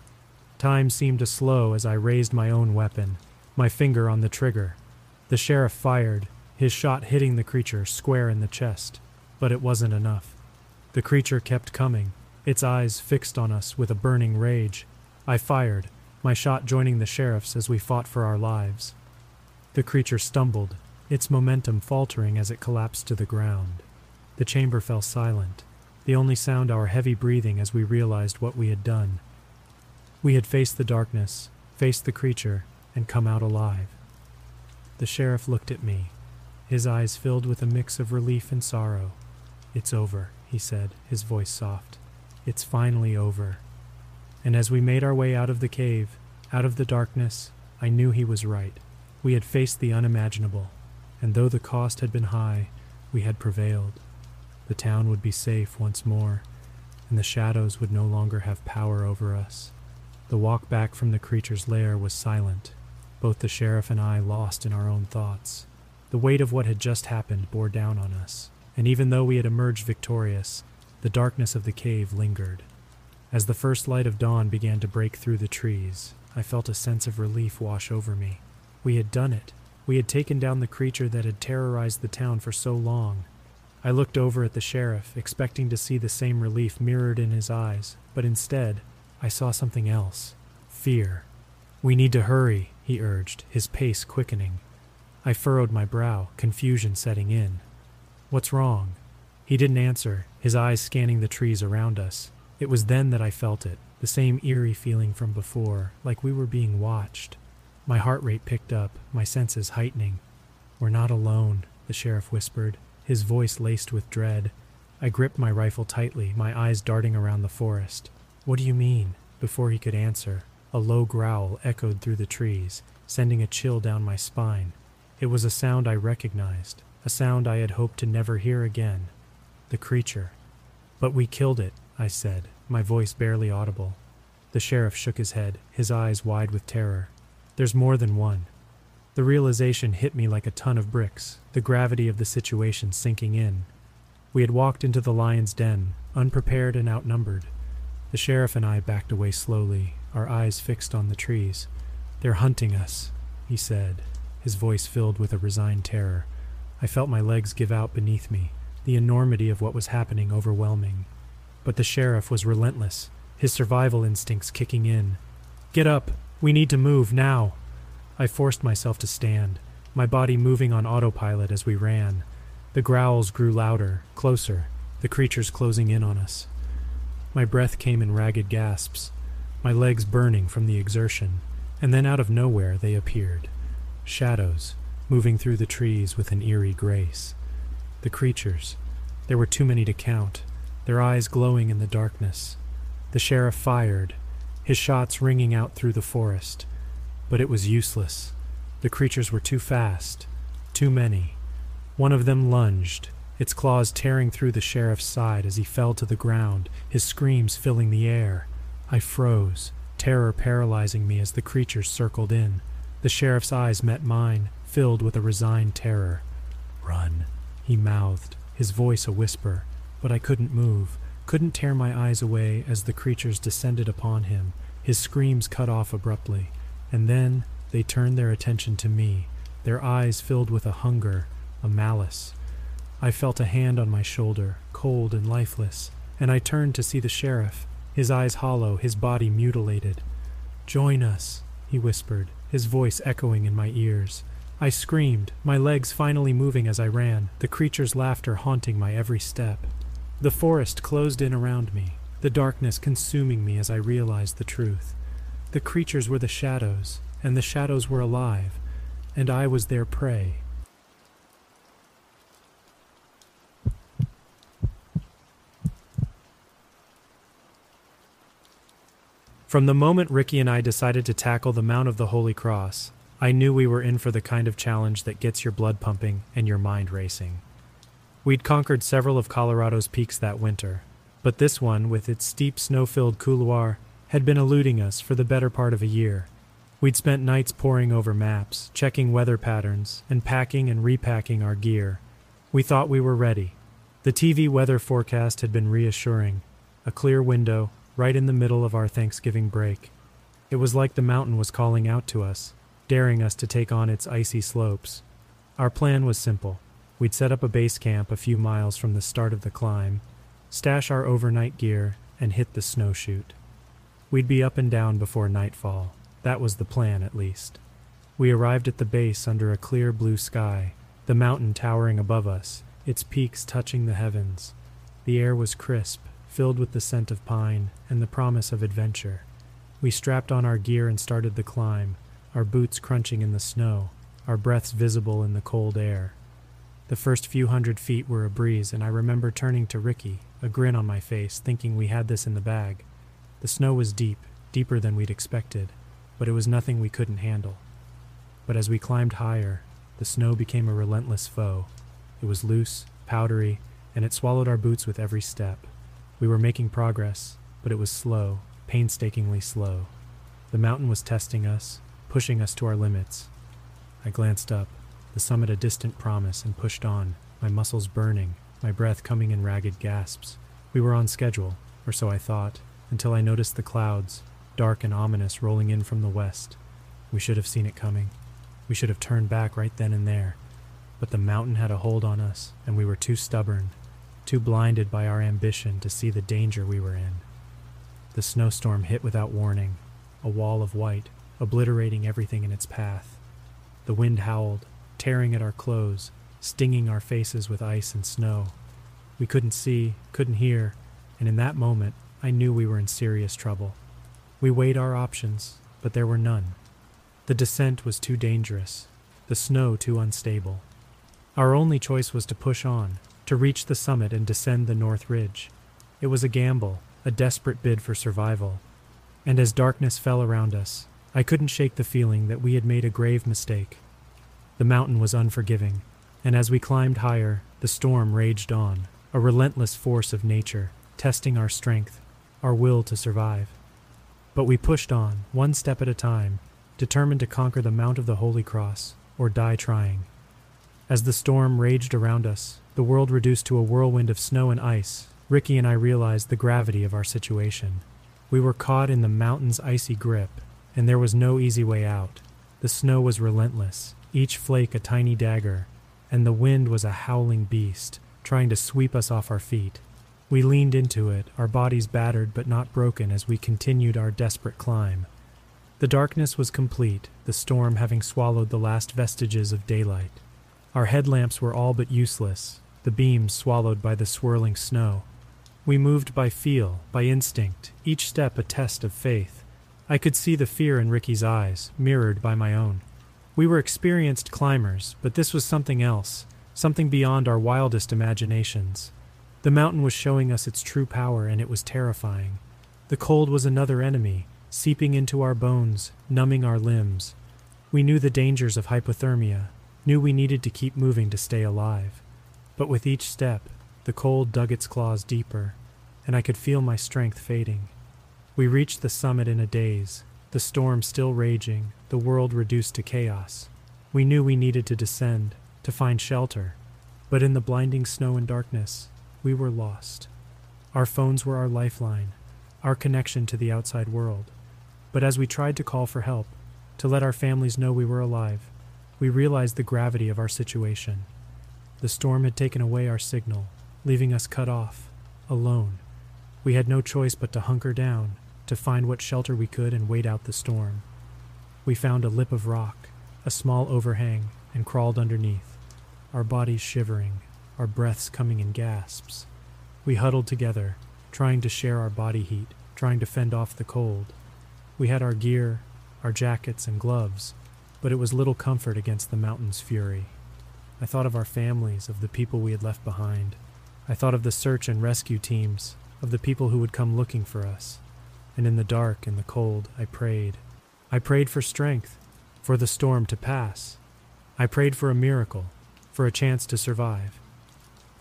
Time seemed to slow as I raised my own weapon, my finger on the trigger. The sheriff fired, his shot hitting the creature square in the chest, but it wasn't enough. The creature kept coming, its eyes fixed on us with a burning rage. I fired, my shot joining the sheriff's as we fought for our lives. The creature stumbled, its momentum faltering as it collapsed to the ground. The chamber fell silent, the only sound our heavy breathing as we realized what we had done. We had faced the darkness, faced the creature, and come out alive. The sheriff looked at me, his eyes filled with a mix of relief and sorrow. "It's over," he said, his voice soft. "It's finally over." And as we made our way out of the cave, out of the darkness, I knew he was right. We had faced the unimaginable, and though the cost had been high, we had prevailed. The town would be safe once more, and the shadows would no longer have power over us. The walk back from the creature's lair was silent, both the sheriff and I lost in our own thoughts. The weight of what had just happened bore down on us, and even though we had emerged victorious, the darkness of the cave lingered. As the first light of dawn began to break through the trees, I felt a sense of relief wash over me. We had done it. We had taken down the creature that had terrorized the town for so long. I looked over at the sheriff, expecting to see the same relief mirrored in his eyes, but instead, I saw something else. Fear. "We need to hurry," he urged, his pace quickening. I furrowed my brow, confusion setting in. "What's wrong?" He didn't answer, his eyes scanning the trees around us. It was then that I felt it, the same eerie feeling from before, like we were being watched. My heart rate picked up, my senses heightening. "We're not alone," the sheriff whispered, his voice laced with dread. I gripped my rifle tightly, my eyes darting around the forest. "What do you mean?" Before he could answer, a low growl echoed through the trees, sending a chill down my spine. It was a sound I recognized, a sound I had hoped to never hear again. The creature. "But we killed it," I said, my voice barely audible. The sheriff shook his head, his eyes wide with terror. "There's more than one." The realization hit me like a ton of bricks, the gravity of the situation sinking in. We had walked into the lion's den, unprepared and outnumbered. The sheriff and I backed away slowly, our eyes fixed on the trees. "They're hunting us," he said, his voice filled with a resigned terror. I felt my legs give out beneath me, the enormity of what was happening overwhelming. But the sheriff was relentless, his survival instincts kicking in. "Get up! We need to move, now!" I forced myself to stand, my body moving on autopilot as we ran. The growls grew louder, closer, the creatures closing in on us. My breath came in ragged gasps, my legs burning from the exertion, and then out of nowhere they appeared. Shadows, moving through the trees with an eerie grace. The creatures. There were too many to count, their eyes glowing in the darkness. The sheriff fired, his shots ringing out through the forest. But it was useless. The creatures were too fast, too many. One of them lunged, its claws tearing through the sheriff's side as he fell to the ground, his screams filling the air. I froze, terror paralyzing me as the creatures circled in. The sheriff's eyes met mine, filled with a resigned terror. "Run," he mouthed, his voice a whisper, but I couldn't move, couldn't tear my eyes away as the creatures descended upon him, his screams cut off abruptly. And then they turned their attention to me, their eyes filled with a hunger, a malice. I felt a hand on my shoulder, cold and lifeless, and I turned to see the sheriff, his eyes hollow, his body mutilated. "Join us," he whispered, his voice echoing in my ears. I screamed, my legs finally moving as I ran, the creature's laughter haunting my every step. The forest closed in around me, the darkness consuming me as I realized the truth. The creatures were the shadows, and the shadows were alive, and I was their prey. From the moment Ricky and I decided to tackle the Mount of the Holy Cross, I knew we were in for the kind of challenge that gets your blood pumping and your mind racing. We'd conquered several of Colorado's peaks that winter, but this one, with its steep snow-filled couloir, had been eluding us for the better part of a year. We'd spent nights poring over maps, checking weather patterns, and packing and repacking our gear. We thought we were ready. The TV weather forecast had been reassuring, a clear window right in the middle of our Thanksgiving break. It was like the mountain was calling out to us, daring us to take on its icy slopes. Our plan was simple. We'd set up a base camp a few miles from the start of the climb, stash our overnight gear, and hit the snow chute. We'd be up and down before nightfall. That was the plan, at least. We arrived at the base under a clear blue sky, the mountain towering above us, its peaks touching the heavens. The air was crisp, filled with the scent of pine and the promise of adventure. We strapped on our gear and started the climb, our boots crunching in the snow, our breaths visible in the cold air. The first few hundred feet were a breeze, and I remember turning to Ricky, a grin on my face, thinking we had this in the bag. The snow was deep, deeper than we'd expected, but it was nothing we couldn't handle. But as we climbed higher, the snow became a relentless foe. It was loose, powdery, and it swallowed our boots with every step. We were making progress, but it was slow, painstakingly slow. The mountain was testing us, pushing us to our limits. I glanced up, the summit a distant promise, and pushed on, my muscles burning, my breath coming in ragged gasps. We were on schedule, or so I thought, until I noticed the clouds, dark and ominous, rolling in from the west. We should have seen it coming. We should have turned back right then and there. But the mountain had a hold on us, and we were too stubborn, too blinded by our ambition to see the danger we were in. The snowstorm hit without warning, a wall of white, obliterating everything in its path. The wind howled, tearing at our clothes, stinging our faces with ice and snow. We couldn't see, couldn't hear, and in that moment, I knew we were in serious trouble. We weighed our options, but there were none. The descent was too dangerous, the snow too unstable. Our only choice was to push on, to reach the summit and descend the north ridge. It was a gamble, a desperate bid for survival. And as darkness fell around us, I couldn't shake the feeling that we had made a grave mistake. The mountain was unforgiving, and as we climbed higher, the storm raged on, a relentless force of nature, testing our strength, our will to survive. But we pushed on, one step at a time, determined to conquer the Mount of the Holy Cross, or die trying. As the storm raged around us, the world reduced to a whirlwind of snow and ice, Ricky and I realized the gravity of our situation. We were caught in the mountain's icy grip, and there was no easy way out. The snow was relentless, each flake a tiny dagger, and the wind was a howling beast, trying to sweep us off our feet. We leaned into it, our bodies battered but not broken as we continued our desperate climb. The darkness was complete, the storm having swallowed the last vestiges of daylight. Our headlamps were all but useless, the beams swallowed by the swirling snow. We moved by feel, by instinct, each step a test of faith. I could see the fear in Ricky's eyes, mirrored by my own. We were experienced climbers, but this was something else, something beyond our wildest imaginations. The mountain was showing us its true power, and it was terrifying. The cold was another enemy, seeping into our bones, numbing our limbs. We knew the dangers of hypothermia, knew we needed to keep moving to stay alive. But with each step, the cold dug its claws deeper, and I could feel my strength fading. We reached the summit in a daze, the storm still raging, the world reduced to chaos. We knew we needed to descend, to find shelter, but in the blinding snow and darkness, we were lost. Our phones were our lifeline, our connection to the outside world. But as we tried to call for help, to let our families know we were alive, we realized the gravity of our situation. The storm had taken away our signal, leaving us cut off, alone. We had no choice but to hunker down, to find what shelter we could and wait out the storm. We found a lip of rock, a small overhang, and crawled underneath, our bodies shivering, our breaths coming in gasps. We huddled together, trying to share our body heat, trying to fend off the cold. We had our gear, our jackets and gloves, but it was little comfort against the mountain's fury. I thought of our families, of the people we had left behind. I thought of the search and rescue teams, of the people who would come looking for us. And in the dark and the cold, I prayed. I prayed for strength, for the storm to pass. I prayed for a miracle, for a chance to survive.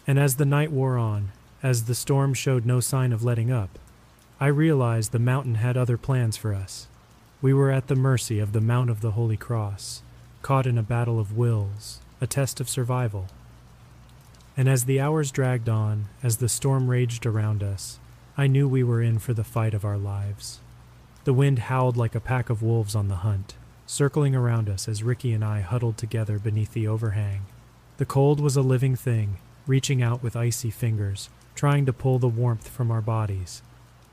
And as the night wore on, as the storm showed no sign of letting up, I realized the mountain had other plans for us. We were at the mercy of the Mount of the Holy Cross, caught in a battle of wills, a test of survival. And as the hours dragged on, as the storm raged around us, I knew we were in for the fight of our lives. The wind howled like a pack of wolves on the hunt, circling around us as Ricky and I huddled together beneath the overhang. The cold was a living thing, reaching out with icy fingers, trying to pull the warmth from our bodies.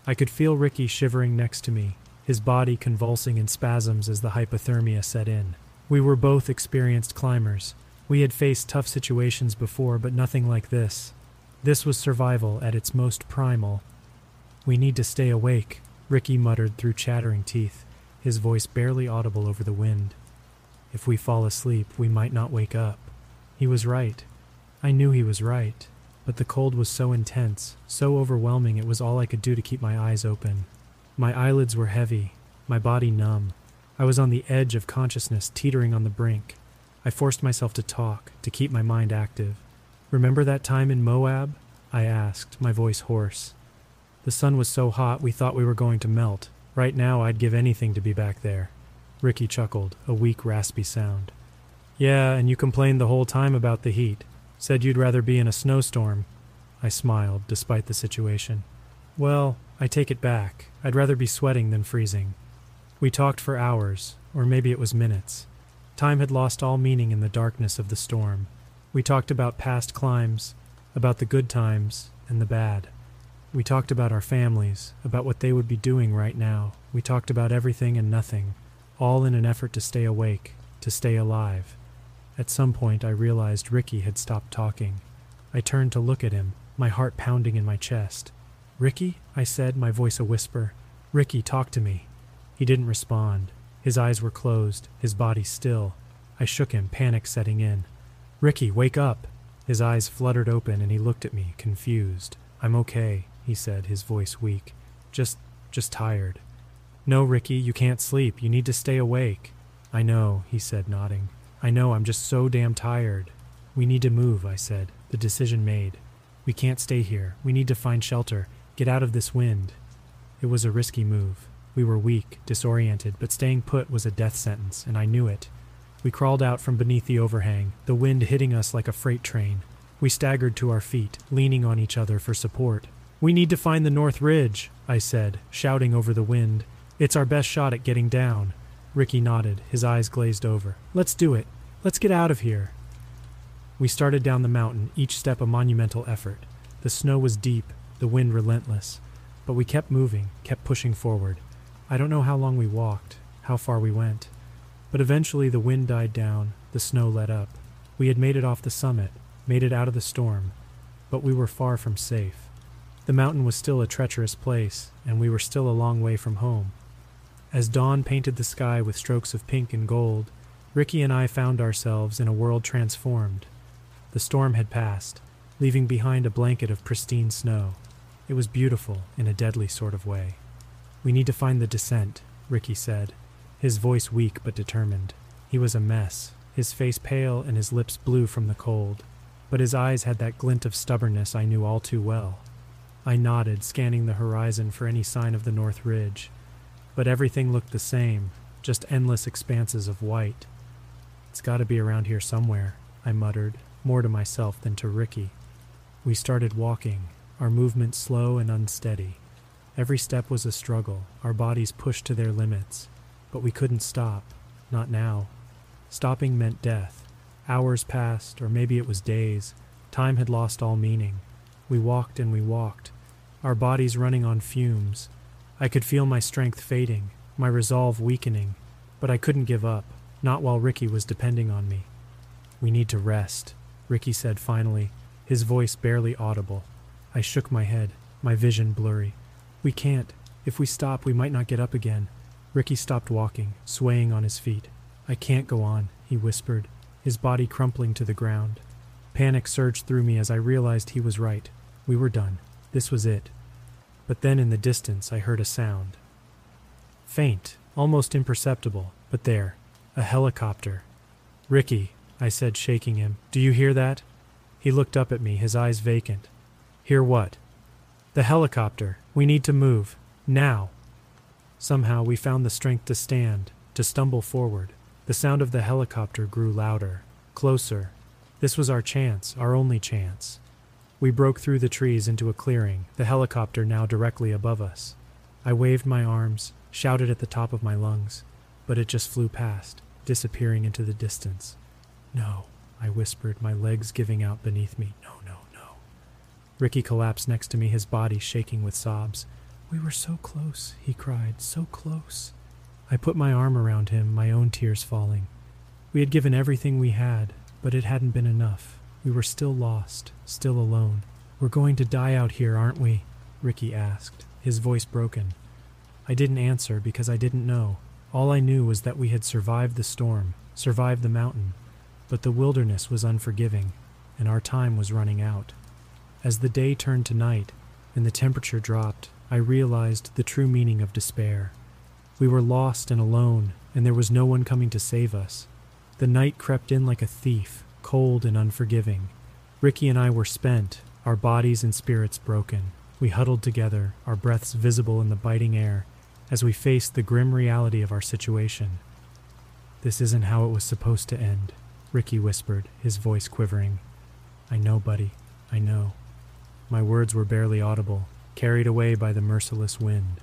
I could feel Ricky shivering next to me, his body convulsing in spasms as the hypothermia set in. We were both experienced climbers. We had faced tough situations before, but nothing like this. This was survival at its most primal. "We need to stay awake," Ricky muttered through chattering teeth, his voice barely audible over the wind. "If we fall asleep, we might not wake up." He was right. I knew he was right, but the cold was so intense, so overwhelming, it was all I could do to keep my eyes open. My eyelids were heavy, my body numb. I was on the edge of consciousness, teetering on the brink. I forced myself to talk, to keep my mind active. "Remember that time in Moab?" I asked, my voice hoarse. The sun was so hot we thought we were going to melt. "Right now I'd give anything to be back there." Ricky chuckled, a weak, raspy sound. "Yeah, and you complained the whole time about the heat. Said you'd rather be in a snowstorm." I smiled, despite the situation. Well, I take it back. I'd rather be sweating than freezing. We talked for hours, or maybe it was minutes. Time had lost all meaning in the darkness of the storm. We talked about past climbs, about the good times and the bad. We talked about our families, about what they would be doing right now. We talked about everything and nothing, all in an effort to stay awake, to stay alive. At some point, I realized Ricky had stopped talking. I turned to look at him, my heart pounding in my chest. "Ricky?" I said, my voice a whisper. "Ricky, talk to me." He didn't respond. His eyes were closed, his body still. I shook him, panic setting in. "Ricky, wake up!" His eyes fluttered open and he looked at me, confused. "I'm okay," he said, his voice weak. Just tired." "No, Ricky, you can't sleep. You need to stay awake." "I know," he said, nodding. "I know, I'm just so damn tired." "We need to move," I said, the decision made. "We can't stay here. We need to find shelter. Get out of this wind." It was a risky move. We were weak, disoriented, but staying put was a death sentence, and I knew it. We crawled out from beneath the overhang, the wind hitting us like a freight train. We staggered to our feet, leaning on each other for support. "We need to find the North Ridge," I said, shouting over the wind. "It's our best shot at getting down." Ricky nodded, his eyes glazed over. "Let's do it. Let's get out of here." We started down the mountain, each step a monumental effort. The snow was deep, the wind relentless. But we kept moving, kept pushing forward. I don't know how long we walked, how far we went. But eventually the wind died down, the snow let up. We had made it off the summit, made it out of the storm, but we were far from safe. The mountain was still a treacherous place, and we were still a long way from home. As dawn painted the sky with strokes of pink and gold, Ricky and I found ourselves in a world transformed. The storm had passed, leaving behind a blanket of pristine snow. It was beautiful in a deadly sort of way. "We need to find the descent," Ricky said, his voice weak but determined. He was a mess, his face pale and his lips blue from the cold, but his eyes had that glint of stubbornness I knew all too well. I nodded, scanning the horizon for any sign of the North Ridge. But everything looked the same, just endless expanses of white. "It's got to be around here somewhere," I muttered, more to myself than to Ricky. We started walking, our movement slow and unsteady. Every step was a struggle, our bodies pushed to their limits. But we couldn't stop, not now. Stopping meant death. Hours passed, or maybe it was days. Time had lost all meaning. We walked and we walked, our bodies running on fumes. I could feel my strength fading, my resolve weakening, but I couldn't give up, not while Ricky was depending on me. "We need to rest," Ricky said finally, his voice barely audible. I shook my head, my vision blurry. "We can't. If we stop, we might not get up again." Ricky stopped walking, swaying on his feet. "I can't go on," he whispered, his body crumpling to the ground. Panic surged through me as I realized he was right. We were done. This was it. But then in the distance I heard a sound. Faint, almost imperceptible, but there. A helicopter. "Ricky," I said, shaking him, "do you hear that?" He looked up at me, his eyes vacant. "Hear what?" "The helicopter. We need to move. Now." Somehow we found the strength to stand, to stumble forward. The sound of the helicopter grew louder, closer. This was our chance, our only chance. We broke through the trees into a clearing, the helicopter now directly above us. I waved my arms, shouted at the top of my lungs, but it just flew past, disappearing into the distance. "No," I whispered, my legs giving out beneath me. "No, no, no." Ricky collapsed next to me, his body shaking with sobs. "We were so close," he cried, "so close." I put my arm around him, my own tears falling. We had given everything we had, but it hadn't been enough. We were still lost, still alone. "We're going to die out here, aren't we?" Ricky asked, his voice broken. I didn't answer because I didn't know. All I knew was that we had survived the storm, survived the mountain. But the wilderness was unforgiving, and our time was running out. As the day turned to night, and the temperature dropped, I realized the true meaning of despair. We were lost and alone, and there was no one coming to save us. The night crept in like a thief, cold and unforgiving. Ricky and I were spent, our bodies and spirits broken. We huddled together, our breaths visible in the biting air, as we faced the grim reality of our situation. "This isn't how it was supposed to end," Ricky whispered, his voice quivering. "I know, buddy, I know. My words were barely audible, carried away by the merciless wind.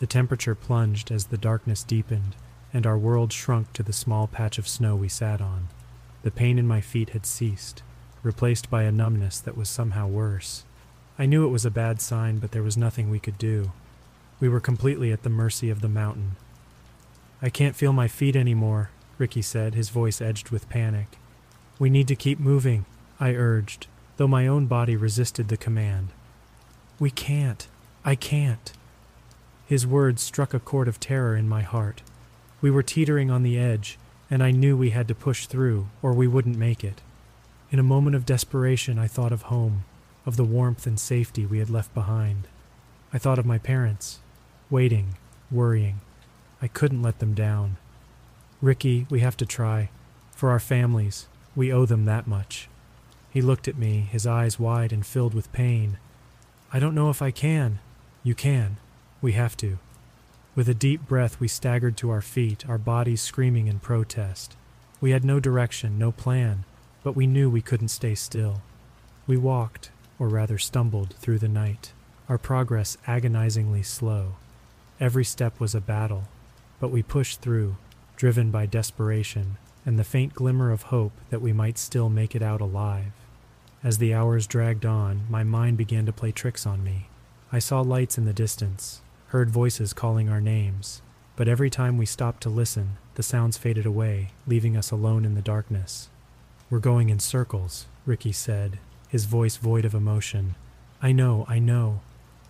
The temperature plunged as the darkness deepened, and our world shrunk to the small patch of snow we sat on. The pain in my feet had ceased, replaced by a numbness that was somehow worse. I knew it was a bad sign, but there was nothing we could do. We were completely at the mercy of the mountain. "I can't feel my feet anymore," Ricky said, his voice edged with panic. "We need to keep moving," I urged, though my own body resisted the command. "We can't. I can't." His words struck a chord of terror in my heart. We were teetering on the edge, and I knew we had to push through, or we wouldn't make it. In a moment of desperation, I thought of home, of the warmth and safety we had left behind. I thought of my parents, waiting, worrying. I couldn't let them down. "Ricky, we have to try. For our families, we owe them that much." He looked at me, his eyes wide and filled with pain. "I don't know if I can." "You can. We have to." With a deep breath, we staggered to our feet, our bodies screaming in protest. We had no direction, no plan, but we knew we couldn't stay still. We walked, or rather stumbled, through the night, our progress agonizingly slow. Every step was a battle, but we pushed through, driven by desperation and the faint glimmer of hope that we might still make it out alive. As the hours dragged on, my mind began to play tricks on me. I saw lights in the distance, heard voices calling our names, but every time we stopped to listen, the sounds faded away, leaving us alone in the darkness. "We're going in circles," Ricky said, his voice void of emotion. I know.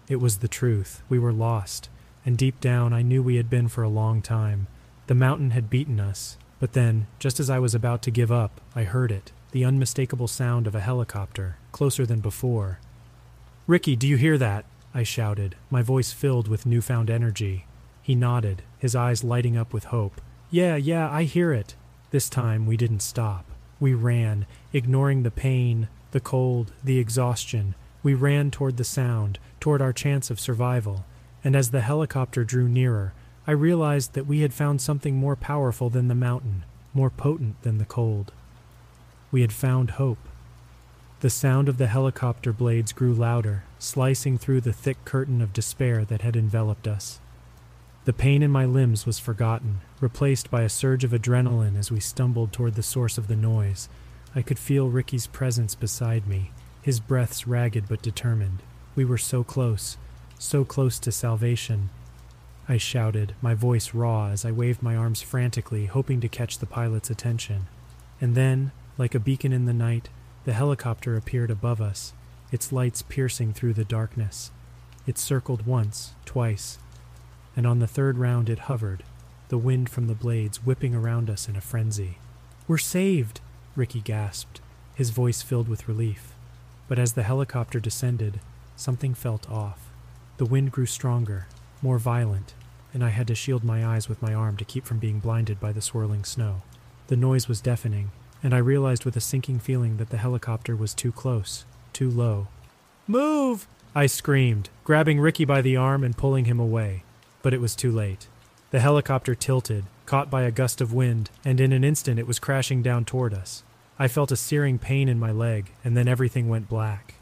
It was the truth. We were lost, and deep down I knew we had been for a long time. The mountain had beaten us, but then, just as I was about to give up, I heard it, the unmistakable sound of a helicopter, closer than before. "Ricky, do you hear that?" I shouted, my voice filled with newfound energy. He nodded, his eyes lighting up with hope. Yeah, I hear it." This time we didn't stop. We ran, ignoring the pain, the cold, the exhaustion. We ran toward the sound, toward our chance of survival. And as the helicopter drew nearer, I realized that we had found something more powerful than the mountain, more potent than the cold. We had found hope. The sound of the helicopter blades grew louder, slicing through the thick curtain of despair that had enveloped us. The pain in my limbs was forgotten, replaced by a surge of adrenaline as we stumbled toward the source of the noise. I could feel Ricky's presence beside me, his breaths ragged but determined. We were so close to salvation. I shouted, my voice raw as I waved my arms frantically, hoping to catch the pilot's attention. And then, like a beacon in the night, the helicopter appeared above us, its lights piercing through the darkness. It circled once, twice, and on the third round it hovered, the wind from the blades whipping around us in a frenzy. "We're saved!" Ricky gasped, his voice filled with relief. But as the helicopter descended, something felt off. The wind grew stronger, more violent, and I had to shield my eyes with my arm to keep from being blinded by the swirling snow. The noise was deafening, and I realized with a sinking feeling that the helicopter was too close, too low. "Move!" I screamed, grabbing Ricky by the arm and pulling him away. But it was too late. The helicopter tilted, caught by a gust of wind, and in an instant it was crashing down toward us. I felt a searing pain in my leg, and then everything went black.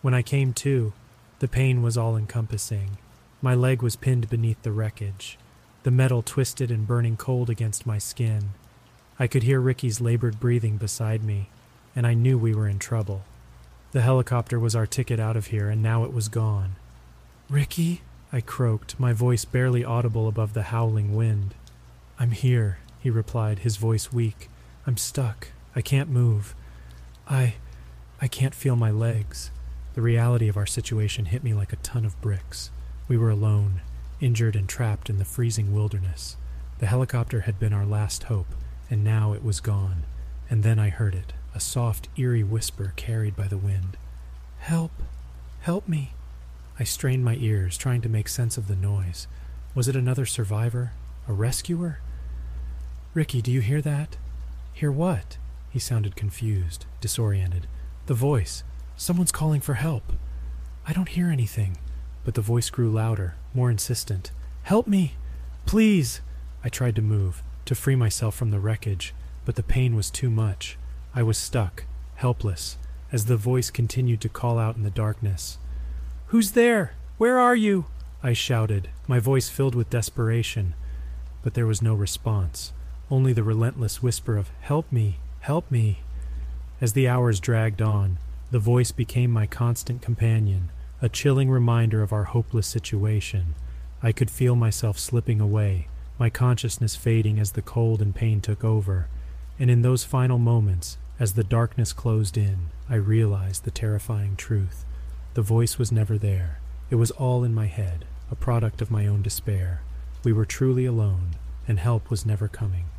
When I came to, the pain was all-encompassing. My leg was pinned beneath the wreckage, the metal twisted and burning cold against my skin. I could hear Ricky's labored breathing beside me, and I knew we were in trouble. The helicopter was our ticket out of here, and now it was gone. "Ricky?" I croaked, my voice barely audible above the howling wind. "I'm here," he replied, his voice weak. "I'm stuck. I can't move. I can't feel my legs." The reality of our situation hit me like a ton of bricks. We were alone, injured and trapped in the freezing wilderness. The helicopter had been our last hope, and now it was gone. And then I heard it, a soft, eerie whisper carried by the wind. "Help! Help me!" I strained my ears, trying to make sense of the noise. Was it another survivor? A rescuer? "Ricky, do you hear that?" "Hear what?" He sounded confused, disoriented. "The voice. Someone's calling for help." "I don't hear anything." But the voice grew louder, more insistent. "Help me! Please!" I tried to move, to free myself from the wreckage, but the pain was too much. I was stuck, helpless, as the voice continued to call out in the darkness. "Who's there? Where are you?" I shouted, my voice filled with desperation. But there was no response, only the relentless whisper of, "Help me, help me." As the hours dragged on, the voice became my constant companion, a chilling reminder of our hopeless situation. I could feel myself slipping away, my consciousness fading as the cold and pain took over, and in those final moments, as the darkness closed in, I realized the terrifying truth. The voice was never there. It was all in my head, a product of my own despair. We were truly alone, and help was never coming.